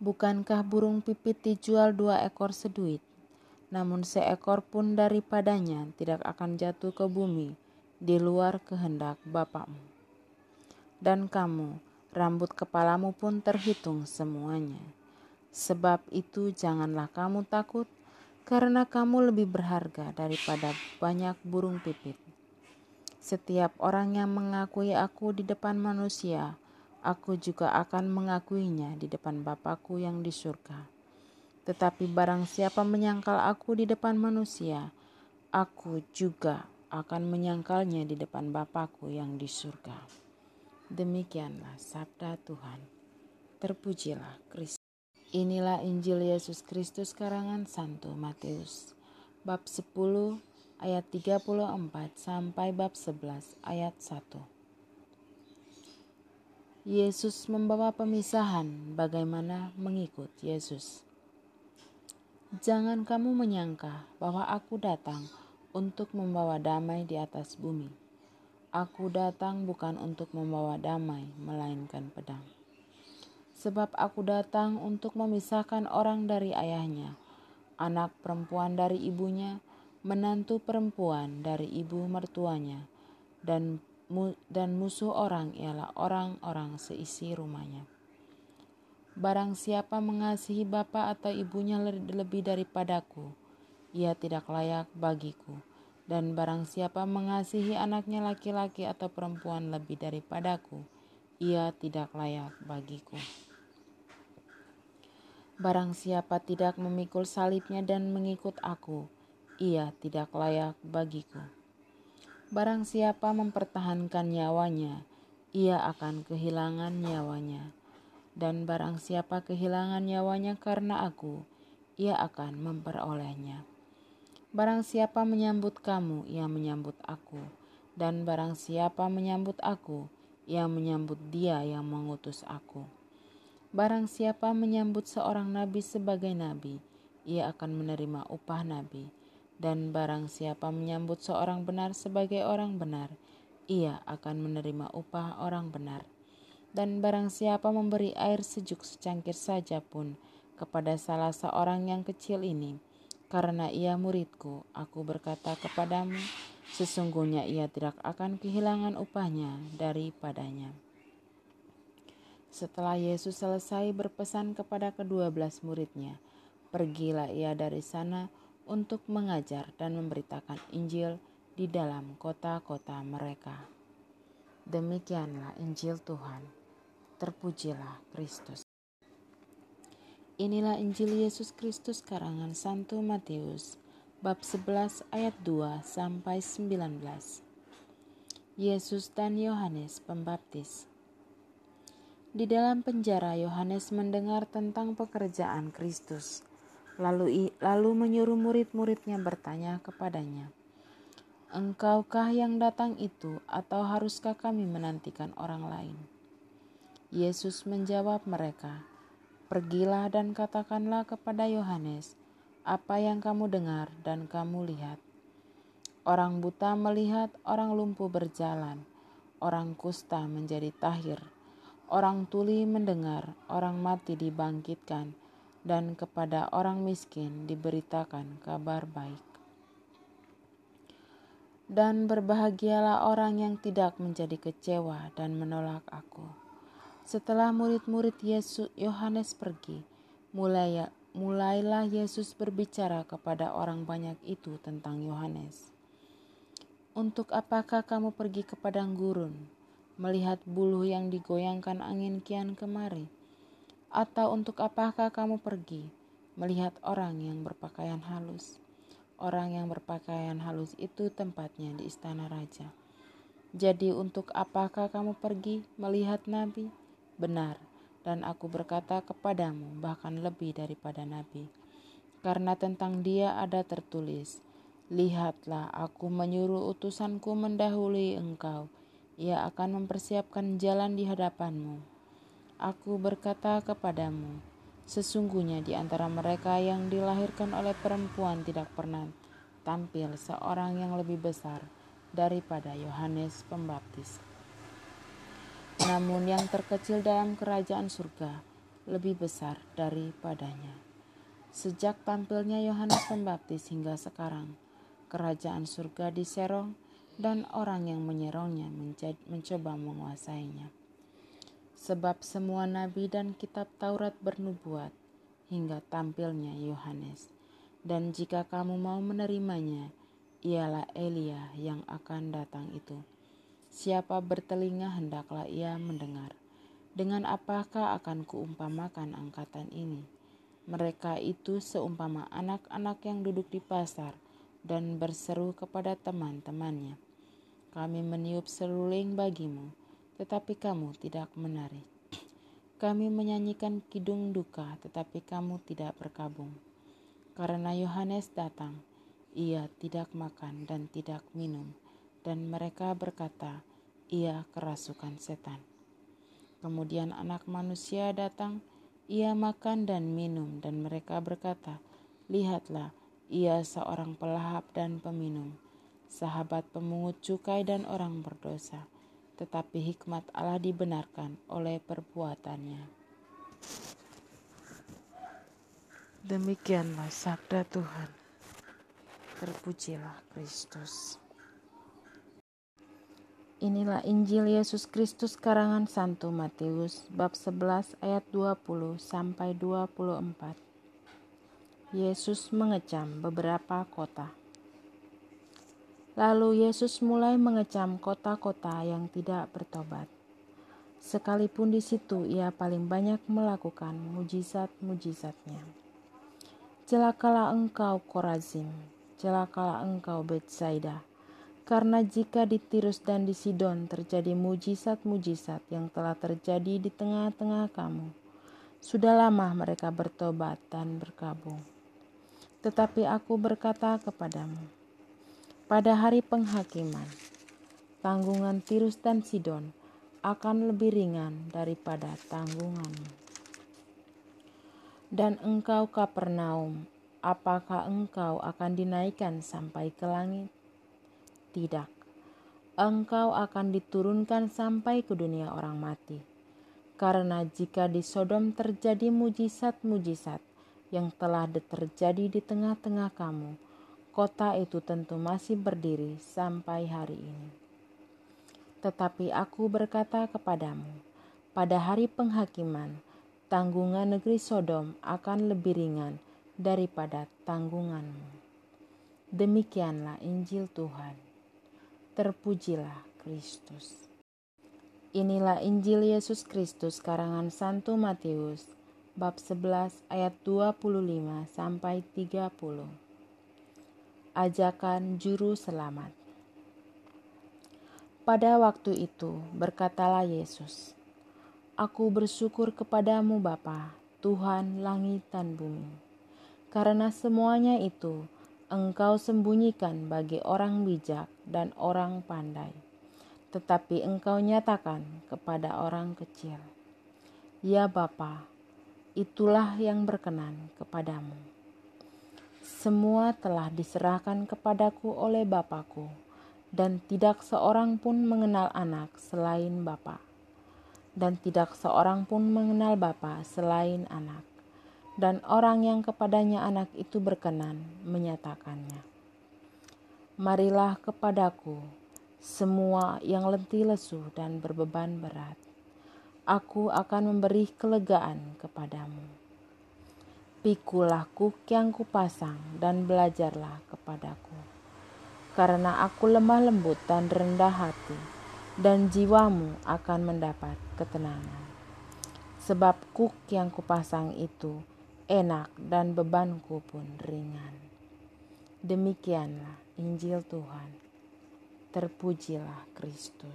Bukankah burung pipit dijual 2 ekor seduit, namun seekor pun daripadanya tidak akan jatuh ke bumi di luar kehendak Bapamu. Dan kamu, rambut kepalamu pun terhitung semuanya. Sebab itu janganlah kamu takut, karena kamu lebih berharga daripada banyak burung pipit. Setiap orang yang mengakui Aku di depan manusia, Aku juga akan mengakuinya di depan Bapa-Ku yang di surga. Tetapi barang siapa menyangkal Aku di depan manusia, Aku juga akan menyangkalnya di depan Bapa-Ku yang di surga. Demikianlah sabda Tuhan. Terpujilah Kristus. Inilah Injil Yesus Kristus karangan Santo Matius, bab 10 ayat 34 sampai bab 11 ayat 1. Yesus membawa pemisahan bagaimana mengikut Yesus. Jangan kamu menyangka bahwa Aku datang untuk membawa damai di atas bumi. Aku datang bukan untuk membawa damai, melainkan pedang. Sebab Aku datang untuk memisahkan orang dari ayahnya, anak perempuan dari ibunya, menantu perempuan dari ibu mertuanya, dan musuh orang ialah orang-orang seisi rumahnya. Barang siapa mengasihi bapa atau ibunya lebih daripadaku, ia tidak layak bagiku. Dan barang siapa mengasihi anaknya laki-laki atau perempuan lebih daripadaku, ia tidak layak bagiku. Barang siapa tidak memikul salibnya dan mengikut Aku, ia tidak layak bagiku. Barang siapa mempertahankan nyawanya, ia akan kehilangan nyawanya. Dan barang siapa kehilangan nyawanya karena Aku, ia akan memperolehnya. Barang siapa menyambut kamu, ia menyambut Aku. Dan barang siapa menyambut Aku, ia menyambut Dia yang mengutus Aku. Barang siapa menyambut seorang nabi sebagai nabi, ia akan menerima upah nabi. Dan barang siapa menyambut seorang benar sebagai orang benar, ia akan menerima upah orang benar. Dan barang siapa memberi air sejuk secangkir saja pun kepada salah seorang yang kecil ini, karena ia muridku, Aku berkata kepadamu, sesungguhnya ia tidak akan kehilangan upahnya daripadanya. Setelah Yesus selesai berpesan kepada ke-12 muridnya, pergilah ia dari sana untuk mengajar dan memberitakan Injil di dalam kota-kota mereka. Demikianlah Injil Tuhan. Terpujilah Kristus. Inilah Injil Yesus Kristus karangan Santo Matius, bab 11 ayat 2 sampai 19. Yesus dan Yohanes Pembaptis. Di dalam penjara, Yohanes mendengar tentang pekerjaan Kristus. Lalu menyuruh murid-muridnya bertanya kepadanya, "Engkaukah yang datang itu, atau haruskah kami menantikan orang lain?" Yesus menjawab mereka, "Pergilah dan katakanlah kepada Yohanes apa yang kamu dengar dan kamu lihat. Orang buta melihat, orang lumpuh berjalan, orang kusta menjadi tahir, orang tuli mendengar, orang mati dibangkitkan, dan kepada orang miskin diberitakan kabar baik. Dan berbahagialah orang yang tidak menjadi kecewa dan menolak Aku." Setelah murid-murid Yesus Yohanes pergi, mulailah Yesus berbicara kepada orang banyak itu tentang Yohanes. "Untuk apakah kamu pergi ke padang gurun, melihat bulu yang digoyangkan angin kian kemari? Atau untuk apakah kamu pergi melihat orang yang berpakaian halus? Orang yang berpakaian halus itu tempatnya di istana raja. Jadi untuk apakah kamu pergi melihat nabi? Benar, dan aku berkata kepadamu bahkan lebih daripada nabi. Karena tentang dia ada tertulis, lihatlah aku menyuruh utusanku mendahului engkau. Ia akan mempersiapkan jalan di hadapanmu. Aku berkata kepadamu, sesungguhnya di antara mereka yang dilahirkan oleh perempuan tidak pernah tampil seorang yang lebih besar daripada Yohanes Pembaptis. Namun yang terkecil dalam kerajaan surga lebih besar daripadanya. Sejak tampilnya Yohanes Pembaptis hingga sekarang, kerajaan surga diserong dan orang yang menyerongnya mencoba menguasainya. Sebab semua nabi dan kitab Taurat bernubuat hingga tampilnya Yohanes. Dan jika kamu mau menerimanya, ialah Elia yang akan datang itu. Siapa bertelinga hendaklah ia mendengar. Dengan apakah akan kuumpamakan angkatan ini? Mereka itu seumpama anak-anak yang duduk di pasar dan berseru kepada teman-temannya, kami meniup seruling bagimu, tetapi kamu tidak menari. Kami menyanyikan kidung duka, tetapi kamu tidak berkabung. Karena Yohanes datang, ia tidak makan dan tidak minum, dan mereka berkata, ia kerasukan setan. Kemudian anak manusia datang, ia makan dan minum, dan mereka berkata, lihatlah, ia seorang pelahap dan peminum, sahabat pemungut cukai dan orang berdosa, tetapi hikmat Allah dibenarkan oleh perbuatannya. Demikianlah sabda Tuhan. Terpujilah Kristus. Inilah Injil Yesus Kristus karangan Santo Matius, bab 11 ayat 20 sampai 24. Yesus mengecam beberapa kota. Lalu Yesus mulai mengecam kota-kota yang tidak bertobat. Sekalipun di situ ia paling banyak melakukan mujizat-mujizatnya. Celakalah engkau Korazin, celakalah engkau Betsaida, karena jika di Tirus dan di Sidon terjadi mujizat-mujizat yang telah terjadi di tengah-tengah kamu, sudah lama mereka bertobat dan berkabung. Tetapi aku berkata kepadamu, pada hari penghakiman, tanggungan Tirus dan Sidon akan lebih ringan daripada tanggunganmu. Dan engkau Kapernaum, apakah engkau akan dinaikkan sampai ke langit? Tidak. Engkau akan diturunkan sampai ke dunia orang mati. Karena jika di Sodom terjadi mujizat-mujizat yang telah terjadi di tengah-tengah kamu, kota itu tentu masih berdiri sampai hari ini. Tetapi aku berkata kepadamu, pada hari penghakiman, tanggungan negeri Sodom akan lebih ringan daripada tanggunganmu. Demikianlah Injil Tuhan. Terpujilah Kristus. Inilah Injil Yesus Kristus karangan Santo Matius, bab 11 ayat 25 sampai 30. Ajakan juru selamat. Pada waktu itu berkatalah Yesus, aku bersyukur kepadamu Bapa, Tuhan langit dan bumi. Karena semuanya itu engkau sembunyikan bagi orang bijak dan orang pandai, tetapi engkau nyatakan kepada orang kecil. Ya Bapa, itulah yang berkenan kepadamu. Semua telah diserahkan kepadaku oleh Bapa-Ku, dan tidak seorang pun mengenal anak selain Bapa, dan tidak seorang pun mengenal Bapa selain anak, dan orang yang kepadanya anak itu berkenan menyatakannya. Marilah kepadaku, semua yang letih lesu dan berbeban berat. Aku akan memberi kelegaan kepadamu. Pikulah kuk yang kupasang dan belajarlah kepadaku. Karena aku lemah lembut dan rendah hati, dan jiwamu akan mendapat ketenangan. Sebab kuk yang kupasang itu enak dan bebanku pun ringan. Demikianlah Injil Tuhan. terpujilah Kristus.